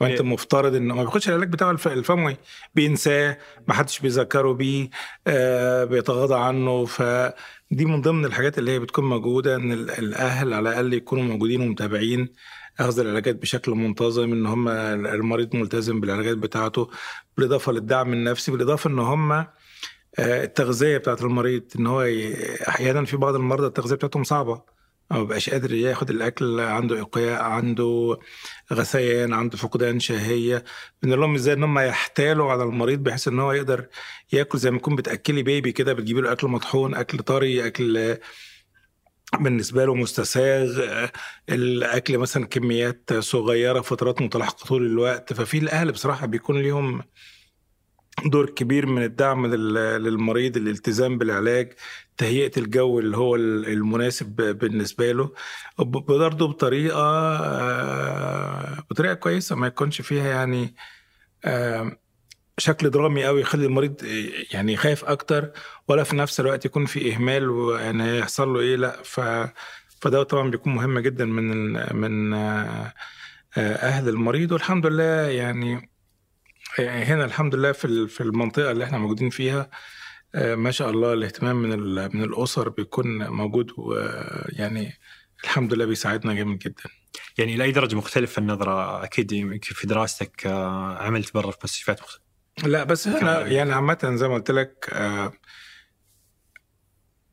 وانت مفترض انه ما بياخدش العلاج بتاعه الفموي، بينساه، ما حدش بيذكره بيه، آه بيتغاضى عنه. فدي من ضمن الحاجات اللي هي بتكون موجوده، ان الاهل على الاقل يكونوا موجودين ومتابعين اخذ العلاجات بشكل منتظم، ان هم المريض ملتزم بالعلاجات بتاعته، بالاضافه للدعم النفسي، بالاضافه ان هم التغذيه بتاعه المريض، ان هو احيانا في بعض المرضى التغذيه بتاعتهم صعبه، ما بقاش قادر ياخد الاكل، عنده اقياء، عنده غثيان، عنده فقدان شهيه. بنقول لهم ازاي ان هم يحتالوا على المريض بحيث ان هو يقدر ياكل زي ما يكون بتاكلي بيبي كده، بتجيبي له اكل مطحون، اكل طري، اكل بالنسبه له مستساغ، الاكل مثلا كميات صغيره، فترات متلاحقه طول الوقت. ففي الاهل بصراحه بيكون ليهم دور كبير من الدعم للمريض، الالتزام بالعلاج، تهيئة الجو اللي هو المناسب بالنسبة له، برضه بطريقة بطريقة كويسة ما يكونش فيها يعني شكل درامي قوي يخلي المريض يعني يخاف أكتر، ولا في نفس الوقت يكون في إهمال وأن هيحصل له إيه لأ. فده طبعا بيكون مهم جدا من من أهل المريض. والحمد لله يعني هنا الحمد لله في في المنطقة اللي احنا موجودين فيها ما شاء الله الاهتمام من من الأسر بيكون موجود، ويعني الحمد لله بيساعدنا جامد جدا. يعني إلى أي درجة مختلفة النظرة؟ أكيد في دراستك عملت برا في مستشفيات مختلفة؟ لا بس هنا يعني عامة زي ما قلت لك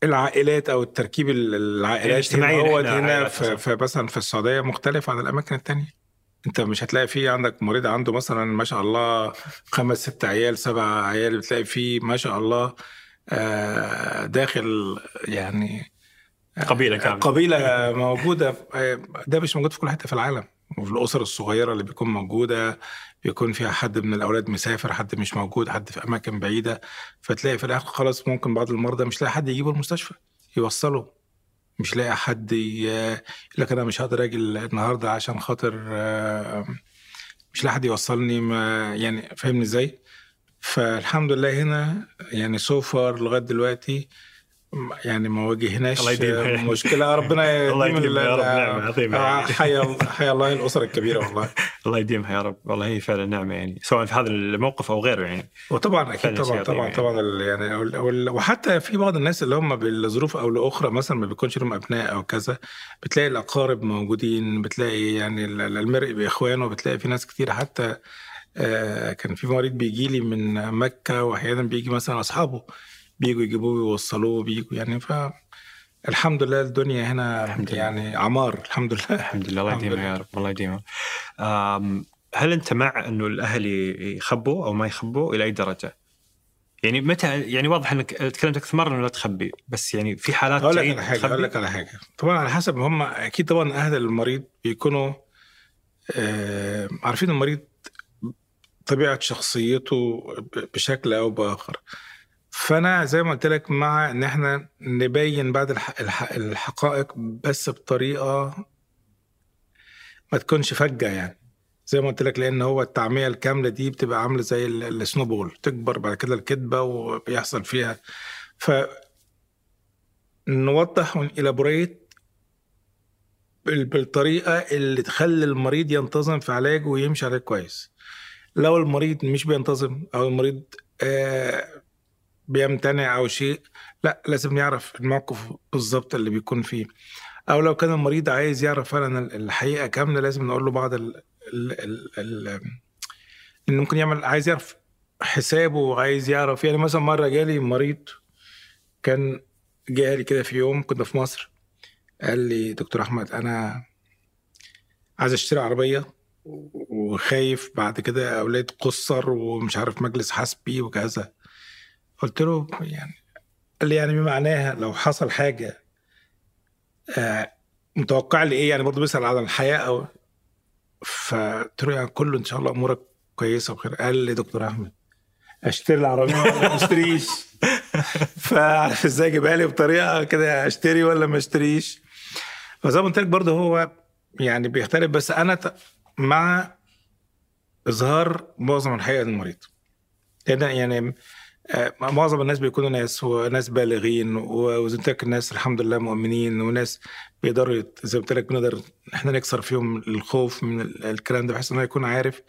العائلات أو التركيب العائلات هو هنا في مثلا في السعودية مختلف عن الأماكن التانية. انت مش هتلاقي فيه عندك مريض عنده مثلا ما شاء الله خمس ست عيال سبع عيال، بتلاقي فيه ما شاء الله داخل يعني قبيله كامله قبيله موجوده. ده مش موجود في كل حته في العالم. وفي الاسر الصغيره اللي بيكون موجوده بيكون فيها حد من الاولاد مسافر، حد مش موجود، حد في اماكن بعيده، فتلاقي في الاخر خلاص ممكن بعض المرضى مش لاقي حد يجيبه المستشفى يوصله، مش لاقي حد يقول لك انا مش هقدر اجي النهارده عشان خاطر مش لاقي حد يوصلني، ما يعني فاهمني ازاي. فالحمد لله هنا يعني سوفر لغايه دلوقتي يعني ما واجهناش مشكله. ربنا يديمها يا رب، نعمه عظيمه. حيا حيا الله الاسر الكبيره والله. الله يديمها يا رب، والله هي فعلا نعمه يعني، سواء في هذا الموقف او غيره يعني. وطبعا اكيد طبعا طبعا طبعا يعني, يعني وحتى في بعض الناس اللي هم بالظروف او لاخرى مثلا ما بيكونش لهم ابناء او كذا، بتلاقي الاقارب موجودين، بتلاقي يعني المرء باخوانه، بتلاقي في ناس كتير. حتى كان في مريض بيجي لي من مكه، واحيانا بيجي مثلا اصحابه بيجوا يجيبوه ويوصلوه بيجوا يعني. فالحمد لله الدنيا هنا يعني عمار الحمد لله. الحمد لله الله يديمها يا رب، الله يديمها. هل أنت مع أنه الأهل يخبوا أو ما يخبوا إلى أي درجة؟ يعني متى يعني واضح انك تكلمت اكثر مره ولا تخبي، بس يعني في حالات تعين تخبي. اقول لك على حاجه، طبعا على حسب، هم اكيد طبعا اهل المريض بيكونوا آه عارفين المريض طبيعه شخصيته بشكل او باخر. فانا زي ما قلت لك مع ان احنا نبين بعض الحقائق بس بطريقه ما تكونش فجأة، يعني زي ما قلت لك، لان هو التعمية الكاملة دي بتبقى عاملة زي السنوبول، تكبر بعد كده الكذبة وبيحصل فيها. ف نوضح ونإلابوريت بالطريقة اللي تخلي المريض ينتظم في علاجه ويمشي عليه كويس. لو المريض مش بينتظم او المريض آه بيمتنع او شيء، لا لازم نعرف الموقف بالظبط اللي بيكون فيه. او لو كان المريض عايز يعرف فعلا الحقيقه كامله، لازم نقول له بعض ال ال ال ال انه ممكن يعمل، عايز يعرف حسابه وعايز يعرف. يعني مثلا مره جالي مريض كان جالي كده في يوم كنا في مصر، قال لي دكتور احمد انا عايز اشتري عربيه وخايف بعد كده اولاد قصر ومش عارف مجلس حاسبي وكذا. قلت له يعني، قال لي يعني بمعناها لو حصل حاجه آه متوقع لي ايه؟ يعني برضه بيسأل على الحياة او فتروح يعني كله ان شاء الله امورك كويسه وبخير. قال لي دكتور احمد اشتري العربيه ولا ما اشتريش؟ فعارف ازاي اجيبها لي بطريقه كده، اشتري ولا ما اشتريش؟ فزي ما قلت لك برضه هو يعني بيختلف، بس انا مع اظهار معظم الحقيقه للمريض. يعني معظم الناس بيكونوا ناس وناس بالغين، وزمتك الناس الحمد لله مؤمنين وناس بيقدروا زي ما قلت لك بنقدر احنا نكسر فيهم الخوف من الكلام ده، بحيث انه يكون عارف.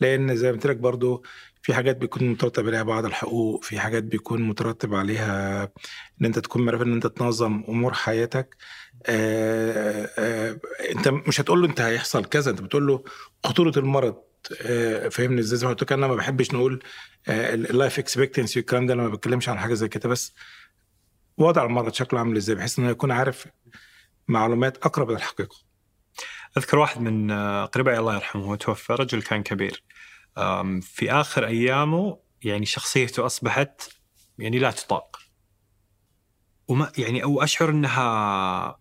لان زي ما قلت لك برضه في حاجات بيكون مترتب عليها بعض الحقوق، في حاجات بيكون مترتب عليها ان انت تكون معرف ان انت تنظم امور حياتك. آآ آآ انت مش هتقول له انت هيحصل كذا، انت بتقول له خطوره المرض. فهمني ازاي؟ زي ما قلت لك انا ما بحبش نقول اللايف اكسبكتنسي والكلام ده، انا ما بتكلمش عن حاجه زي كده، بس وضع المرض شكله عامل ازاي بحيث انه يكون عارف معلومات اقرب للحقيقه. اذكر واحد من قريبي الله يرحمه توفى، رجل كان كبير، في اخر ايامه يعني شخصيته اصبحت يعني لا تطاق، وما يعني او اشعر انها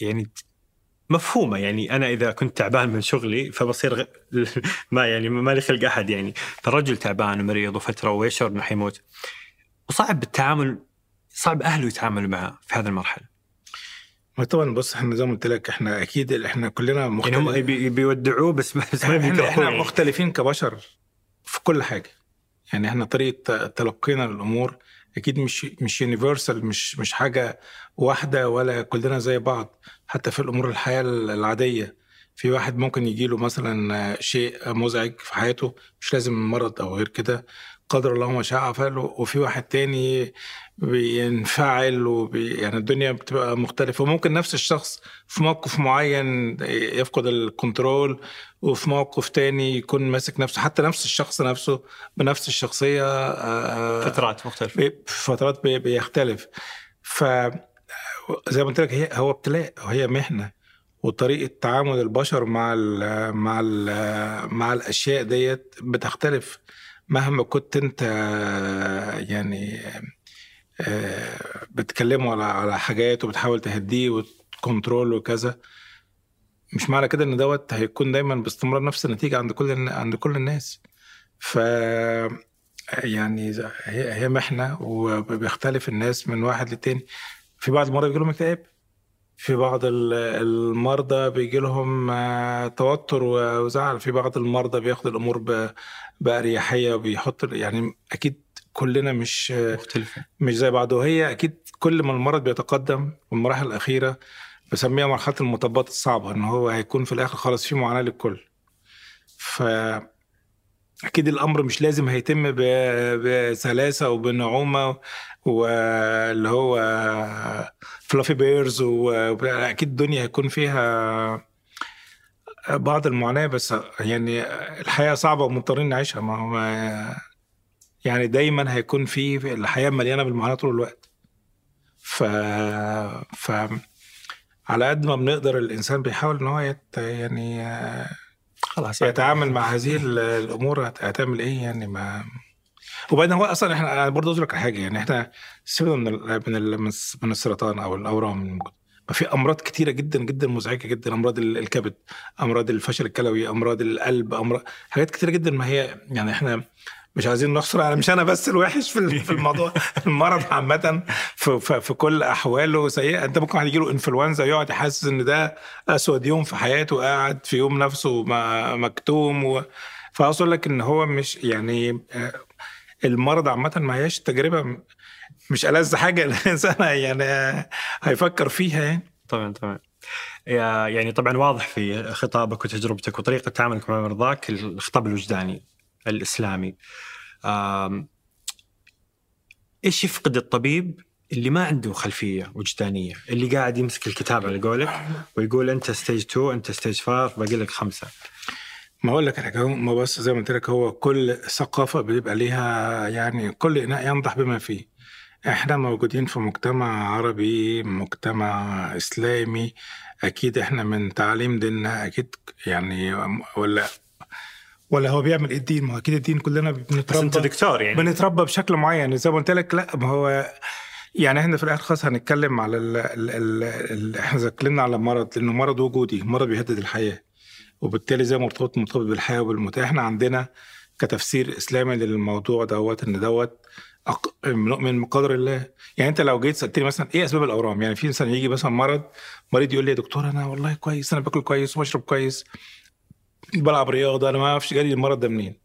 يعني مفهومة. يعني أنا إذا كنت تعبان من شغلي فبصير غ... ما يعني ما لي خلق أحد يعني. فالرجل تعبان ومريض وفترة ويشعر أنه حيموت، وصعب بالتعامل، صعب أهله يتعاملوا معه في هذا المرحلة. طبعا بص احنا زي ما قلت لك احنا أكيد احنا كلنا مختلفين، يعني هم بي... بيودعوه بس ما احنا, احنا مختلفين كبشر في كل حاجة. يعني احنا طريقة تلقينا للأمور أكيد مش مش يونيفرسال، مش مش حاجة واحدة ولا كلنا زي بعض. حتى في الأمور الحياة العادية في واحد ممكن يجيله مثلا شيء مزعج في حياته، مش لازم مرض أو غير كده، قدر الله ما شاء فعل، وفي واحد تاني بينفعل وبي يعني الدنيا بتبقى مختلفة. وممكن نفس الشخص في موقف معين يفقد الكنترول وفي موقف تاني يكون ماسك نفسه، حتى نفس الشخص نفسه بنفس الشخصية فترات مختلفة، فترات بيختلف. فزي ما قلت لك هو ابتلاء وهي مهنة، وطريقة تعامل البشر مع ال مع ال مع الأشياء ديت بتختلف مهما كنت انت يعني بتكلمه على على حاجات وبتحاول تهديه وتكنترول وكذا. مش معنى كده ان دوت هيكون دايما باستمرار نفس النتيجه عند كل عند كل الناس. ف يعني هي هي محنه وبيختلف الناس من واحد للتاني. في بعض المرضى بيجي لهم اكتئاب، في بعض المرضى بيجي لهم توتر وزعل، في بعض المرضى بياخد الامور بأريحية وبيحط. يعني اكيد كلنا مش مختلفة، مش زي بعض. وهي اكيد كل ما المرض بيتقدم والمراحل الاخيره بسميها مرحله المطبات الصعبه، ان هو هيكون في الاخر خالص في معاناه للكل. ف اكيد الامر مش لازم هيتم بسلاسه وبنعومه واللي هو فلافي بيرز، واكيد الدنيا هيكون فيها بعض المعاناه، بس يعني الحياه صعبه ومضطرين نعيشها. ما هو يعني دايما هيكون في الحياه مليانه بالمعاناه طول الوقت. ف ف على قد ما بنقدر الانسان بيحاول ان هو يت... يعني خلاص يتعامل مع هذه الامور. هتعمل ايه يعني؟ ما وبعدين هو اصلا احنا برضه اقول لك على حاجه، يعني احنا سيبنا من ال من من السرطان او الاورام، ففي امراض كتيره جدا جدا مزعجه جدا، امراض الكبد، امراض الفشل الكلوي، امراض القلب، امراض حاجات كتيره جدا. ما هي يعني احنا مش عايزين نحصر على، مش انا بس الوحش في الموضوع المرض عامه في, في كل احواله سيئه. انت ممكن واحد يجيله انفلونزا يقعد يحسس ان ده اسود يوم في حياته، قاعد في يوم نفسه مكتوم و... فاقول لك ان هو مش يعني المرض عامه ما هيش تجربه مش ألذ حاجه الانسان يعني هيفكر فيها يعني. طبعا طبعا يعني طبعا واضح في خطابك وتجربتك وطريقه تعاملك مع مرضاك الخطاب الوجداني الإسلامي. إيش يفقد الطبيب اللي ما عنده خلفية وجدانية، اللي قاعد يمسك الكتاب على قولك ويقول أنت ستيج تو، أنت ستيج فار، باقي لك خمسة؟ ما أقول لك حاجة، ما بس زي ما قلت لك، هو كل ثقافة بيبقى لها يعني كل إناء ينضح بما فيه. إحنا موجودين في مجتمع عربي، مجتمع إسلامي، أكيد إحنا من تعاليم ديننا أكيد يعني، ولا ولا هو بيعمل الدين؟ ما اكيد الدين كلنا بنتربى، انت دكتور يعني بنتربى بشكل معين زي ما قلت لك. لا ما هو يعني احنا في الاخر خلاص هنتكلم على ال ال ال احنا ذكرنا على مرض، لانه مرض وجودي، مرض بيهدد الحياه، وبالتالي زي مرتبط مرتبط بالحياه وبالموت. احنا عندنا كتفسير اسلامي للموضوع دوت ان دوت نؤمن بقدر الله. يعني انت لو جيت سالتني مثلا ايه اسباب الاورام، يعني في انسان يجي مثلا مرض مريض يقول لي يا دكتور انا والله كويس، انا باكل كويس وبشرب كويس، بلعب رياضة، أنا ما أعرفش جالي المرض ده منين.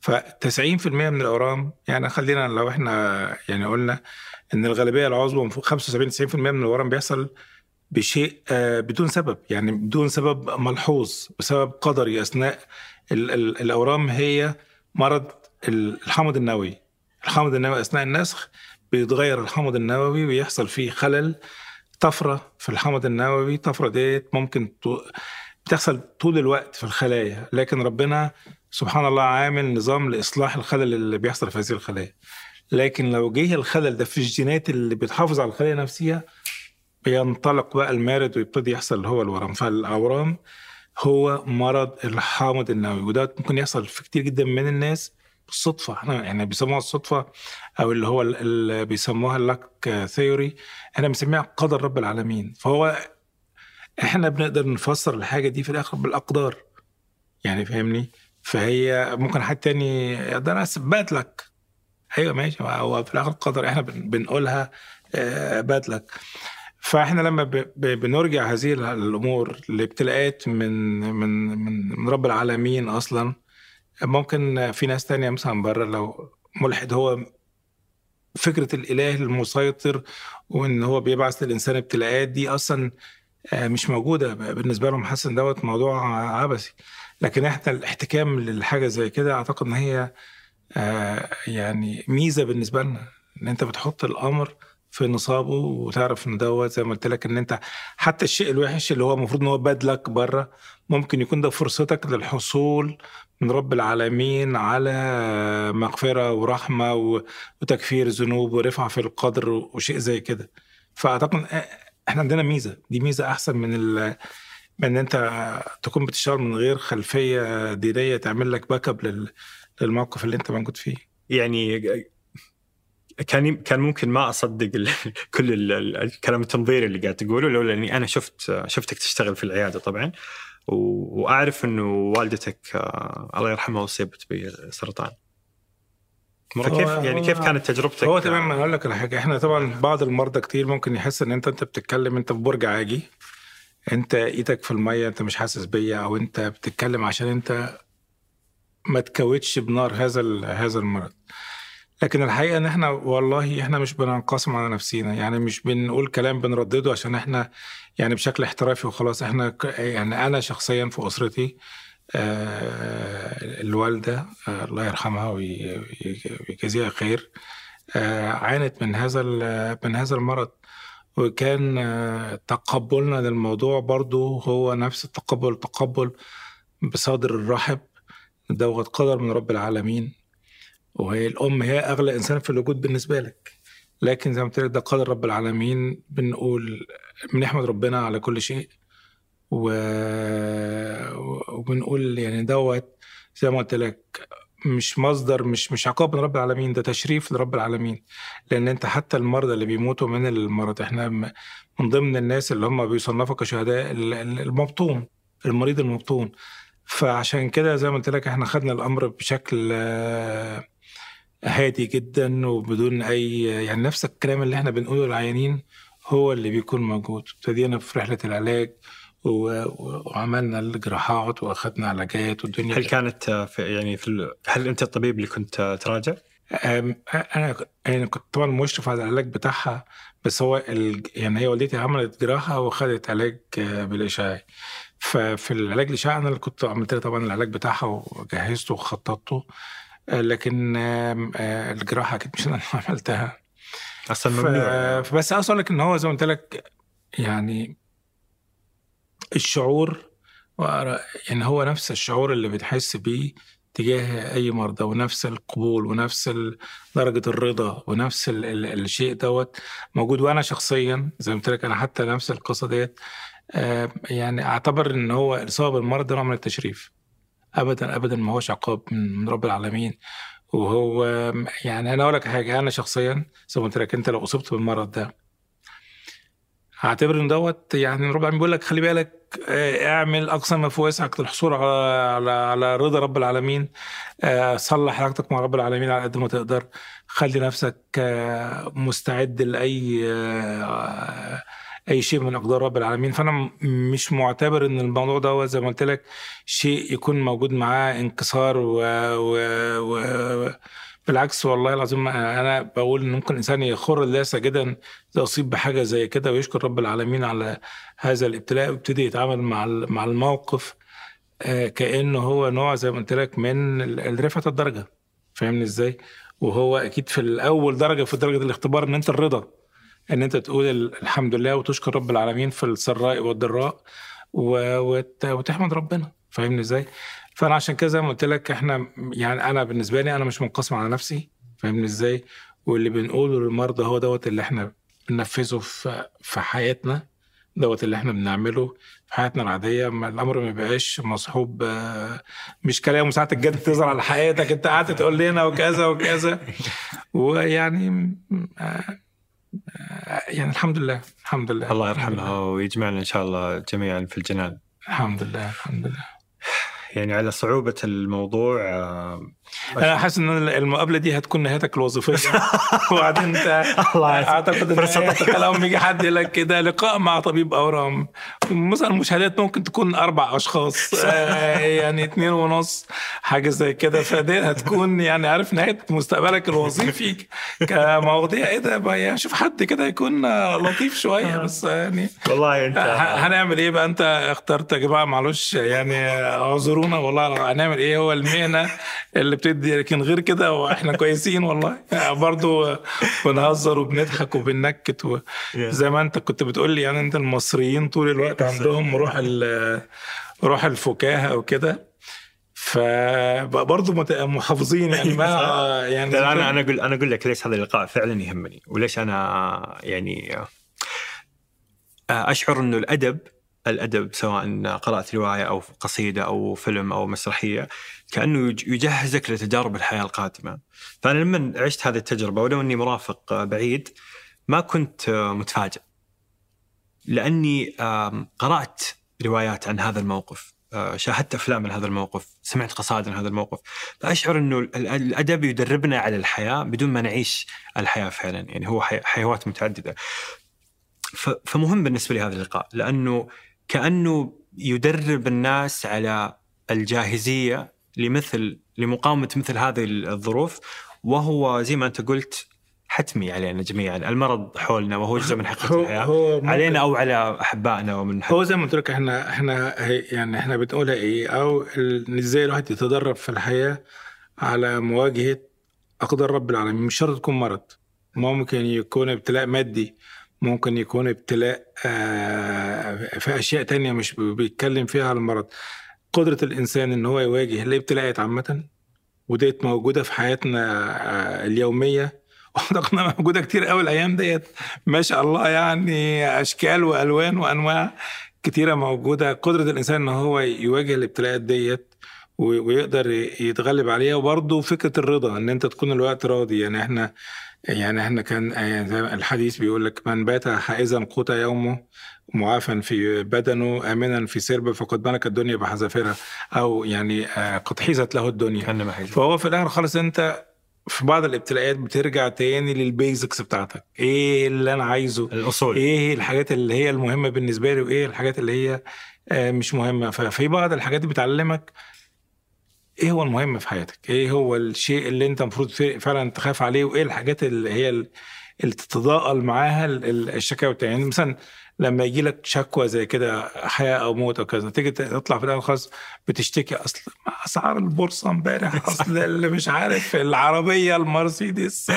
فتسعين في المية من الأورام يعني خلينا لو إحنا يعني قلنا إن الغالبية العظمى خمسة وسبعين تسعين في المية من الأورام بيحصل بشيء بدون سبب، يعني بدون سبب ملحوظ، بسبب قدري. أثناء الأورام هي مرض الحمض النووي، الحمض النووي أثناء النسخ بيتغير الحمض النووي ويحصل فيه خلل، طفرة في الحمض النووي. طفرة ديت ممكن ت... بتحصل طول الوقت في الخلايا، لكن ربنا سبحان الله عامل نظام لإصلاح الخلل اللي بيحصل في هذه الخلايا. لكن لو جه الخلل ده في الجينات اللي بتحافظ على الخلايا نفسها، بينطلق بقى المارد ويبتدي يحصل هو الورم. فالأورام هو مرض الحامض النووي، وده ممكن يحصل في كتير جدا من الناس بالصدفة. احنا يعني بيسموها الصدفة، أو اللي هو اللي بيسموها اللاك ثيوري، احنا بنسميها قدر رب العالمين. فهو احنا بنقدر نفسر الحاجه دي في الاخر بالاقدار، يعني فاهمني. فهي ممكن حد تاني يقدر اثبت لك، ايوه ماشي، هو في الاخر قدر، احنا بنقولها اثبت لك. فاحنا لما بنرجع هذه الامور لابتلاءات من من من رب العالمين اصلا، ممكن في ناس تانية مثلا بره، لو ملحد، هو فكره الاله المسيطر وان هو بيبعث للانسان ابتلاءات، دي اصلا مش موجودة بالنسبة لهم، حسن دوت موضوع عبثي. لكن احنا الاحتكام للحاجة زي كده اعتقد ان هي يعني ميزة بالنسبة لنا، ان انت بتحط الامر في نصابه وتعرف ان دوت زي ما قلت لك، ان انت حتى الشيء الوحش اللي هو المفروض ان هو بدلك بره، ممكن يكون ده فرصتك للحصول من رب العالمين على مغفرة ورحمة وتكفير ذنوب ورفعة في القدر وشيء زي كده. فاعتقد احنا عندنا ميزه، دي ميزه احسن من ال... من ان انت تكون بتشتغل من غير خلفيه دينيه تعمل لك باك اب لل... للموقف اللي انت موجود فيه. يعني كان كان ممكن ما اصدق ال... كل ال... الكلام التنظيري اللي قاعد تقوله، لولا اني انا شفت شفتك تشتغل في العياده طبعا، و... واعرف انه والدتك الله يرحمها اصيبت بسرطان. فكيف يعني كيف كانت تجربتك؟ هو تمام اقول لك على حاجه، احنا طبعا بعض المرضى كتير ممكن يحس ان انت انت بتتكلم انت في برج عاجي، انت ايدك في الميه، انت مش حاسس بيا، او انت بتتكلم عشان انت ما تكوتش بنار هذا هذا المرض. لكن الحقيقه ان احنا والله احنا مش بننقسم على نفسينا، يعني مش بنقول كلام بنردده عشان احنا يعني بشكل احترافي وخلاص. احنا يعني انا شخصيا في اسرتي آه الوالدة آه الله يرحمها ويجزيها خير، آه عانت من هذا من هذا المرض، وكان آه تقبلنا للموضوع برضو هو نفس التقبل، تقبل بصدر الرحب، دوت قدر من رب العالمين، وهي الأم هي أغلى إنسان في الوجود بالنسبة لك. لكن زي ما قلت لك ده قدر رب العالمين، بنقول بنحمد ربنا على كل شيء، و... وبنقول يعني دوت زي ما قلت لك مش مصدر، مش مش عقاب من رب العالمين، ده تشريف لرب العالمين. لأن أنت حتى المرضى اللي بيموتوا من المرض، إحنا من ضمن الناس اللي هم بيصنفوا كشهداء المبطون، المريض المبطون. فعشان كده زي ما قلت لك إحنا خدنا الأمر بشكل هادي جدا وبدون أي، يعني نفس الكلام اللي إحنا بنقوله للعيانين هو اللي بيكون موجود. ابتدينا في رحلة العلاج وعملنا الجراحات واخدنا علاجات والدنيا. هل كانت في يعني في ال... هل انت الطبيب اللي كنت تراجع؟ انا انا كنت طبعا مشرف على العلاج بتاعها، بس هو ال... يعني هي والدتي عملت جراحه واخدت علاج بالاشعاعي، ففي العلاج الاشعاعي انا اللي كنت عملت لها طبعا العلاج بتاعها وجهزته وخططته، لكن الجراحه اكيد مش انا اللي عملتها اصلا. ممنوع. فبس اقصد لك ان هو زي ما قلت لك يعني الشعور يعني هو نفس الشعور اللي بتحس بيه تجاه أي مرضى، ونفس القبول ونفس درجة الرضا ونفس ال ال الشيء دوت موجود. وأنا شخصيا زي ما قلت لك أنا حتى نفس القصة ديت آه يعني أعتبر إن هو إصابة بالمرض نوع من التشريف، أبدا أبدا ما هوش عقاب من رب العالمين. وهو يعني أنا أقول لك حاجة، أنا شخصيا زي ما قلت لك أنت لو أصبت بالمرض ده هعتبر ان دوت يعني ربع بيقول لك خلي بالك اعمل اقصى ما في وسعك للحصول على على رضا رب العالمين، صلح علاقتك مع رب العالمين على قد ما تقدر، خلي نفسك مستعد لاي اي شيء من اقدار رب العالمين. فانا مش معتبر ان الموضوع دوت زي ما قلت لك شيء يكون موجود معاه انكسار و, و... و... بالعكس والله العظيم انا بقول ان ممكن الانسان يخر الله ساجدا اذا اصيب بحاجه زي كده ويشكر رب العالمين على هذا الابتلاء، ويبتدي يتعامل مع مع الموقف كانه هو نوع زي ما قلت لك من رفعه الدرجه. فاهمني ازاي؟ وهو اكيد في الاول درجه في درجه الاختبار ان انت الرضا، ان انت تقول الحمد لله وتشكر رب العالمين في السراء والضراء وتحمد ربنا. فاهمني ازاي؟ فأنا عشان كذا قلت لك احنا يعني انا بالنسبه لي انا مش منقسم على نفسي. فاهمني ازاي؟ واللي بنقوله للمرضى هو دوت اللي احنا بننفذه في في حياتنا، دوت اللي احنا بنعمله في حياتنا العاديه. الامر ما بيبقاش مصحوب مش كلام وساعه الجد تظهر على حياتك انت قعدت تقول لنا وكذا وكذا، ويعني يعني الحمد لله الحمد لله الله يرحمها ويجمعنا ان شاء الله جميعا في الجنان. الحمد لله الحمد لله. يعني على صعوبة الموضوع أنا حاسس إن المقابلة دي هتكون نهايتك الوظيفية وبعدين أنت أعتقد إن لو يجي حد لك كده لقاء مع طبيب أورام مثلا مشاهدات ممكن تكون أربع أشخاص يعني اتنين ونص حاجة زي كده، فدي هتكون يعني عارف نهاية مستقبلك الوظيفي كمواضيع. إيه ده شوف حد كده يكون لطيف شوية بس يعني والله أنت هنعمل إيه بقى؟ أنت اخترت يا جماعة معلوش يعني اعذروني والله هنعمل ايه، هو المهنه اللي بتدي، لكن غير كده واحنا كويسين والله يعني برضو بنهزر وبنضحك وبننكت و... زي ما انت كنت بتقول لي يعني انت المصريين طول الوقت عندهم روح ال... روح الفكاهه وكده، فبرضو محافظين يعني ما يعني انا انا اقول انا اقول لك ليش هذا اللقاء فعلا يهمني وليش انا يعني اشعر انه الادب الأدب سواء قرأت رواية أو قصيدة أو فيلم أو مسرحية كأنه يجهزك لتجارب الحياة القادمة. فأنا لما عشت هذه التجربة ولو أني مرافق بعيد ما كنت متفاجئ لأني قرأت روايات عن هذا الموقف، شاهدت أفلام عن هذا الموقف، سمعت قصائد عن هذا الموقف. فأشعر أنه الأدب يدربنا على الحياة بدون ما نعيش الحياة فعلا، يعني هو حيوات متعددة. فمهم بالنسبة لي هذا اللقاء لأنه كأنه يدرب الناس على الجاهزية لمثل لمقاومة مثل هذه الظروف، وهو زي ما أنت قلت حتمي علينا جميعا. المرض حولنا وهو جزء من حقيقة الحياة علينا أو على أحبائنا ومن حقيقة. هو زي ما ترك إحنا إحنا يعني إحنا بنقولها إيه أو إزاي الواحد يتدرب في الحياة على مواجهة أقدار رب العالمين. مش شرط يكون مرض، ممكن يكون ابتلاء مادي، ممكن يكون ابتلاء في أشياء تانية مش بيتكلم فيها على المرض. قدرة الإنسان إن هو يواجه الابتلاءات عامة، وديت موجودة في حياتنا اليومية وحدقنا موجودة كتير قوي الأيام ديت ما شاء الله، يعني أشكال وألوان وأنواع كتيرة موجودة. قدرة الإنسان إن هو يواجه الابتلاءات ديت ويقدر يتغلب عليها. وبرضه فكرة الرضا، ان انت تكون الوقت راضي. يعني احنا يعني احنا كان زي الحديث بيقول لك من بات حائزا قوت يومه معافا في بدنه امنا في سربه فقد ملك الدنيا بحذافيرها، او يعني قد حيزت له الدنيا. فهو في الاخر خالص انت في بعض الابتلاءات بترجع تاني للبيزكس بتاعتك، ايه اللي انا عايزه، الاصول، ايه الحاجات اللي هي المهمه بالنسبه لي وايه الحاجات اللي هي مش مهمه. ففي بعض الحاجات دي بتعلمك ايه هو المهم في حياتك، ايه هو الشيء اللي انت مفروض فعلا تخاف عليه، وايه الحاجات اللي هي اللي تتضاءل معاها الشكاوى. يعني مثلا لما يجي لك شكوى زي كده حياه او موت او كذا، تيجي تطلع في الاخر خالص بتشتكي اصل اسعار البورصه امبارح، اصل اللي مش عارف العربيه المرسيدس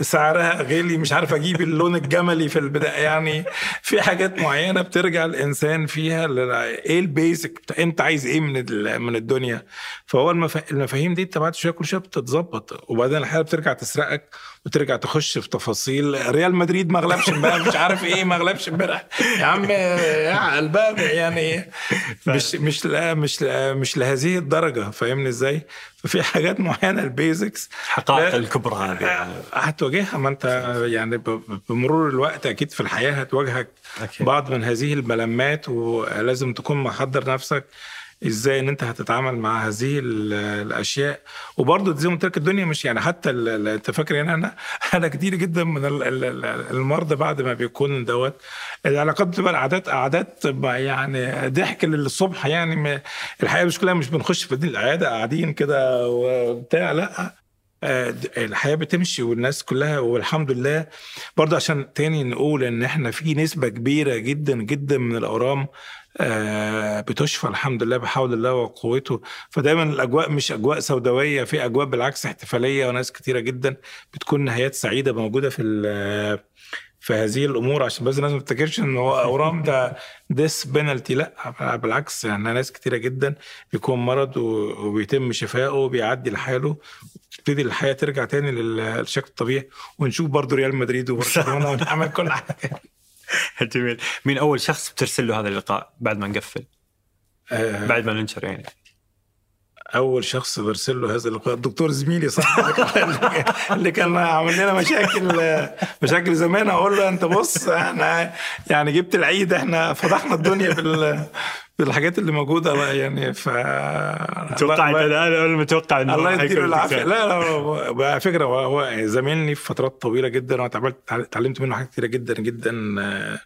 سعرها غالي، مش عارف اجيب اللون الجملي في البدايه. يعني في حاجات معينه بترجع الانسان فيها ايه البيسك، انت عايز ايه من من الدنيا. فهو المفاهيم دي انت بعد شويه كل شويه بتتظبط، وبعدين الحياه بترجع تسرقك وترجع تخش في تفاصيل ريال مدريد ما غلبش امبارح، مش عارف ايه ما غلبش امبارح. يا عم يا الباب يعني مش مش لا مش لا مش لهذه الدرجه، فاهمني ازاي؟ ففي حاجات معينه البيزكس حقائق الكبرى هذه هتواجهها. ما انت يعني بمرور الوقت اكيد في الحياه هتواجهك بعض من هذه الملمات، ولازم تكون محضر نفسك ازاي ان انت هتتعامل مع هذه الاشياء. وبرضه زي ما قلت الدنيا مش يعني حتى انت فاكر ان انا انا كتير جدا من المرضى بعد ما بيكون دوت العلاقات بتبقى عادات عادات يعني ضحك للصبح. يعني الحقيقه مش كلها مش بنخش في العياده قاعدين كده وبتاع، لا الحياه بتمشي والناس كلها والحمد لله. برضه عشان تاني نقول ان احنا في نسبه كبيره جدا جدا من الاورام آه بتشفى الحمد لله بحول الله وقوته. فدايما الأجواء مش أجواء سوداوية، في أجواء بالعكس احتفالية، وناس كتيرة جدا بتكون نهايات سعيدة موجودة في في هذه الأمور. عشان بس لازم تفتكرش إن هو أورام ده ديس بنالتي، لا بالعكس. يعني ناس كتيرة جدا بيكون مرض وبيتم شفائه وبيعدي لحاله، تبتدي الحياة ترجع تاني للشكل الطبيعي. ونشوف برضو ريال مدريد وبرشلونة ونعمل كل حاجة. جميل. مين أول شخص بترسل له هذا اللقاء بعد ما نقفل آه بعد ما ننشر؟ يعني أول شخص برسل له هذا اللقاء الدكتور زميلي صح اللي كان عامل لنا مشاكل مشاكل زمان. أقول له أنت بص احنا يعني جبت العيد، احنا فضحنا الدنيا بال بالحاجات اللي موجودة. يعني ف توقع أنا أول ما توقع إنه الله يديله العافية. لا لا بقى فكرة هو زميلني في فترات طويلة جدا، واتعلمت تعلمت منه حاجات كتيرة جدا جدا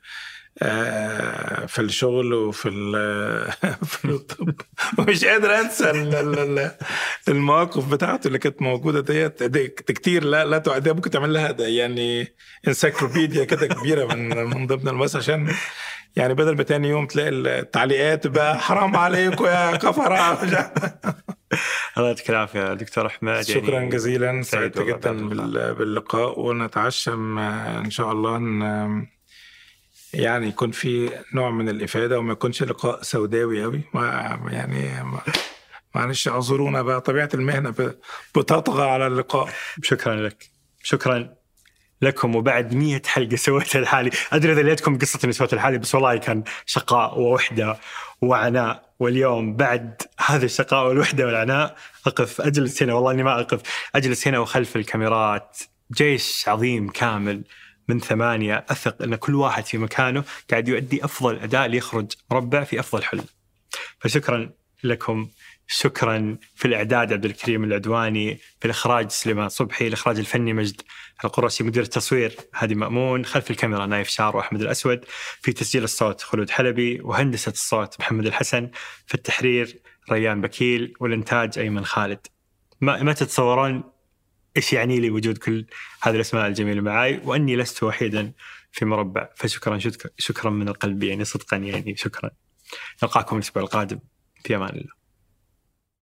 في الشغل وفي في الطب، ومش قادر أنسى المواقف بتاعته اللي كانت موجودة ديت كتير. لا لا تعدي، ممكن تعمل لها ده يعني انسايكلوبيديا كده كبيرة من من ضمن المس، عشان يعني بدل ما تاني يوم تلاقي التعليقات بقى حرام عليكم يا كفرة. الله يعطيك العافية يا دكتور أحمد، شكرا يعني جزيلا، سعيد جدا باللقاء. ونتعشم إن شاء الله أن يعني يكون في نوع من الإفادة، وما يكونش لقاء سوداوي قوي. ما يعني ما معلش أعذرونا بقى، طبيعة المهنة بتطغى على اللقاء. شكرا لك، شكرا لكم. وبعد مية حلقة سويتها لحالي، أدري ذليتكم قصة أني سويتها لحالي، بس والله كان شقاء ووحدة وعناء. واليوم بعد هذا الشقاء والوحدة والعناء أقف أجلس هنا، والله أني ما أقف أجلس هنا وخلف الكاميرات جيش عظيم كامل من ثمانية. أثق أن كل واحد في مكانه قاعد يؤدي أفضل أداء ليخرج مربع في أفضل حل. فشكرا لكم. شكرا في الإعداد عبد الكريم العدواني، في الإخراج سليمان صبحي، الإخراج الفني مجد القرشي، مدير التصوير هادي مأمون، خلف الكاميرا نايف شار وأحمد الأسود، في تسجيل الصوت خلود حلبي، وهندسة الصوت محمد الحسن، في التحرير ريان بكيل، والإنتاج أيمن خالد. ما ما تتصورون إيش يعني لي وجود كل هذه الأسماء الجميلة معي، وأني لست وحيدا في مربع. فشكرا شكرا من القلب يعني صدقا يعني شكرا. نلقاكم الأسبوع القادم، في أمان الله.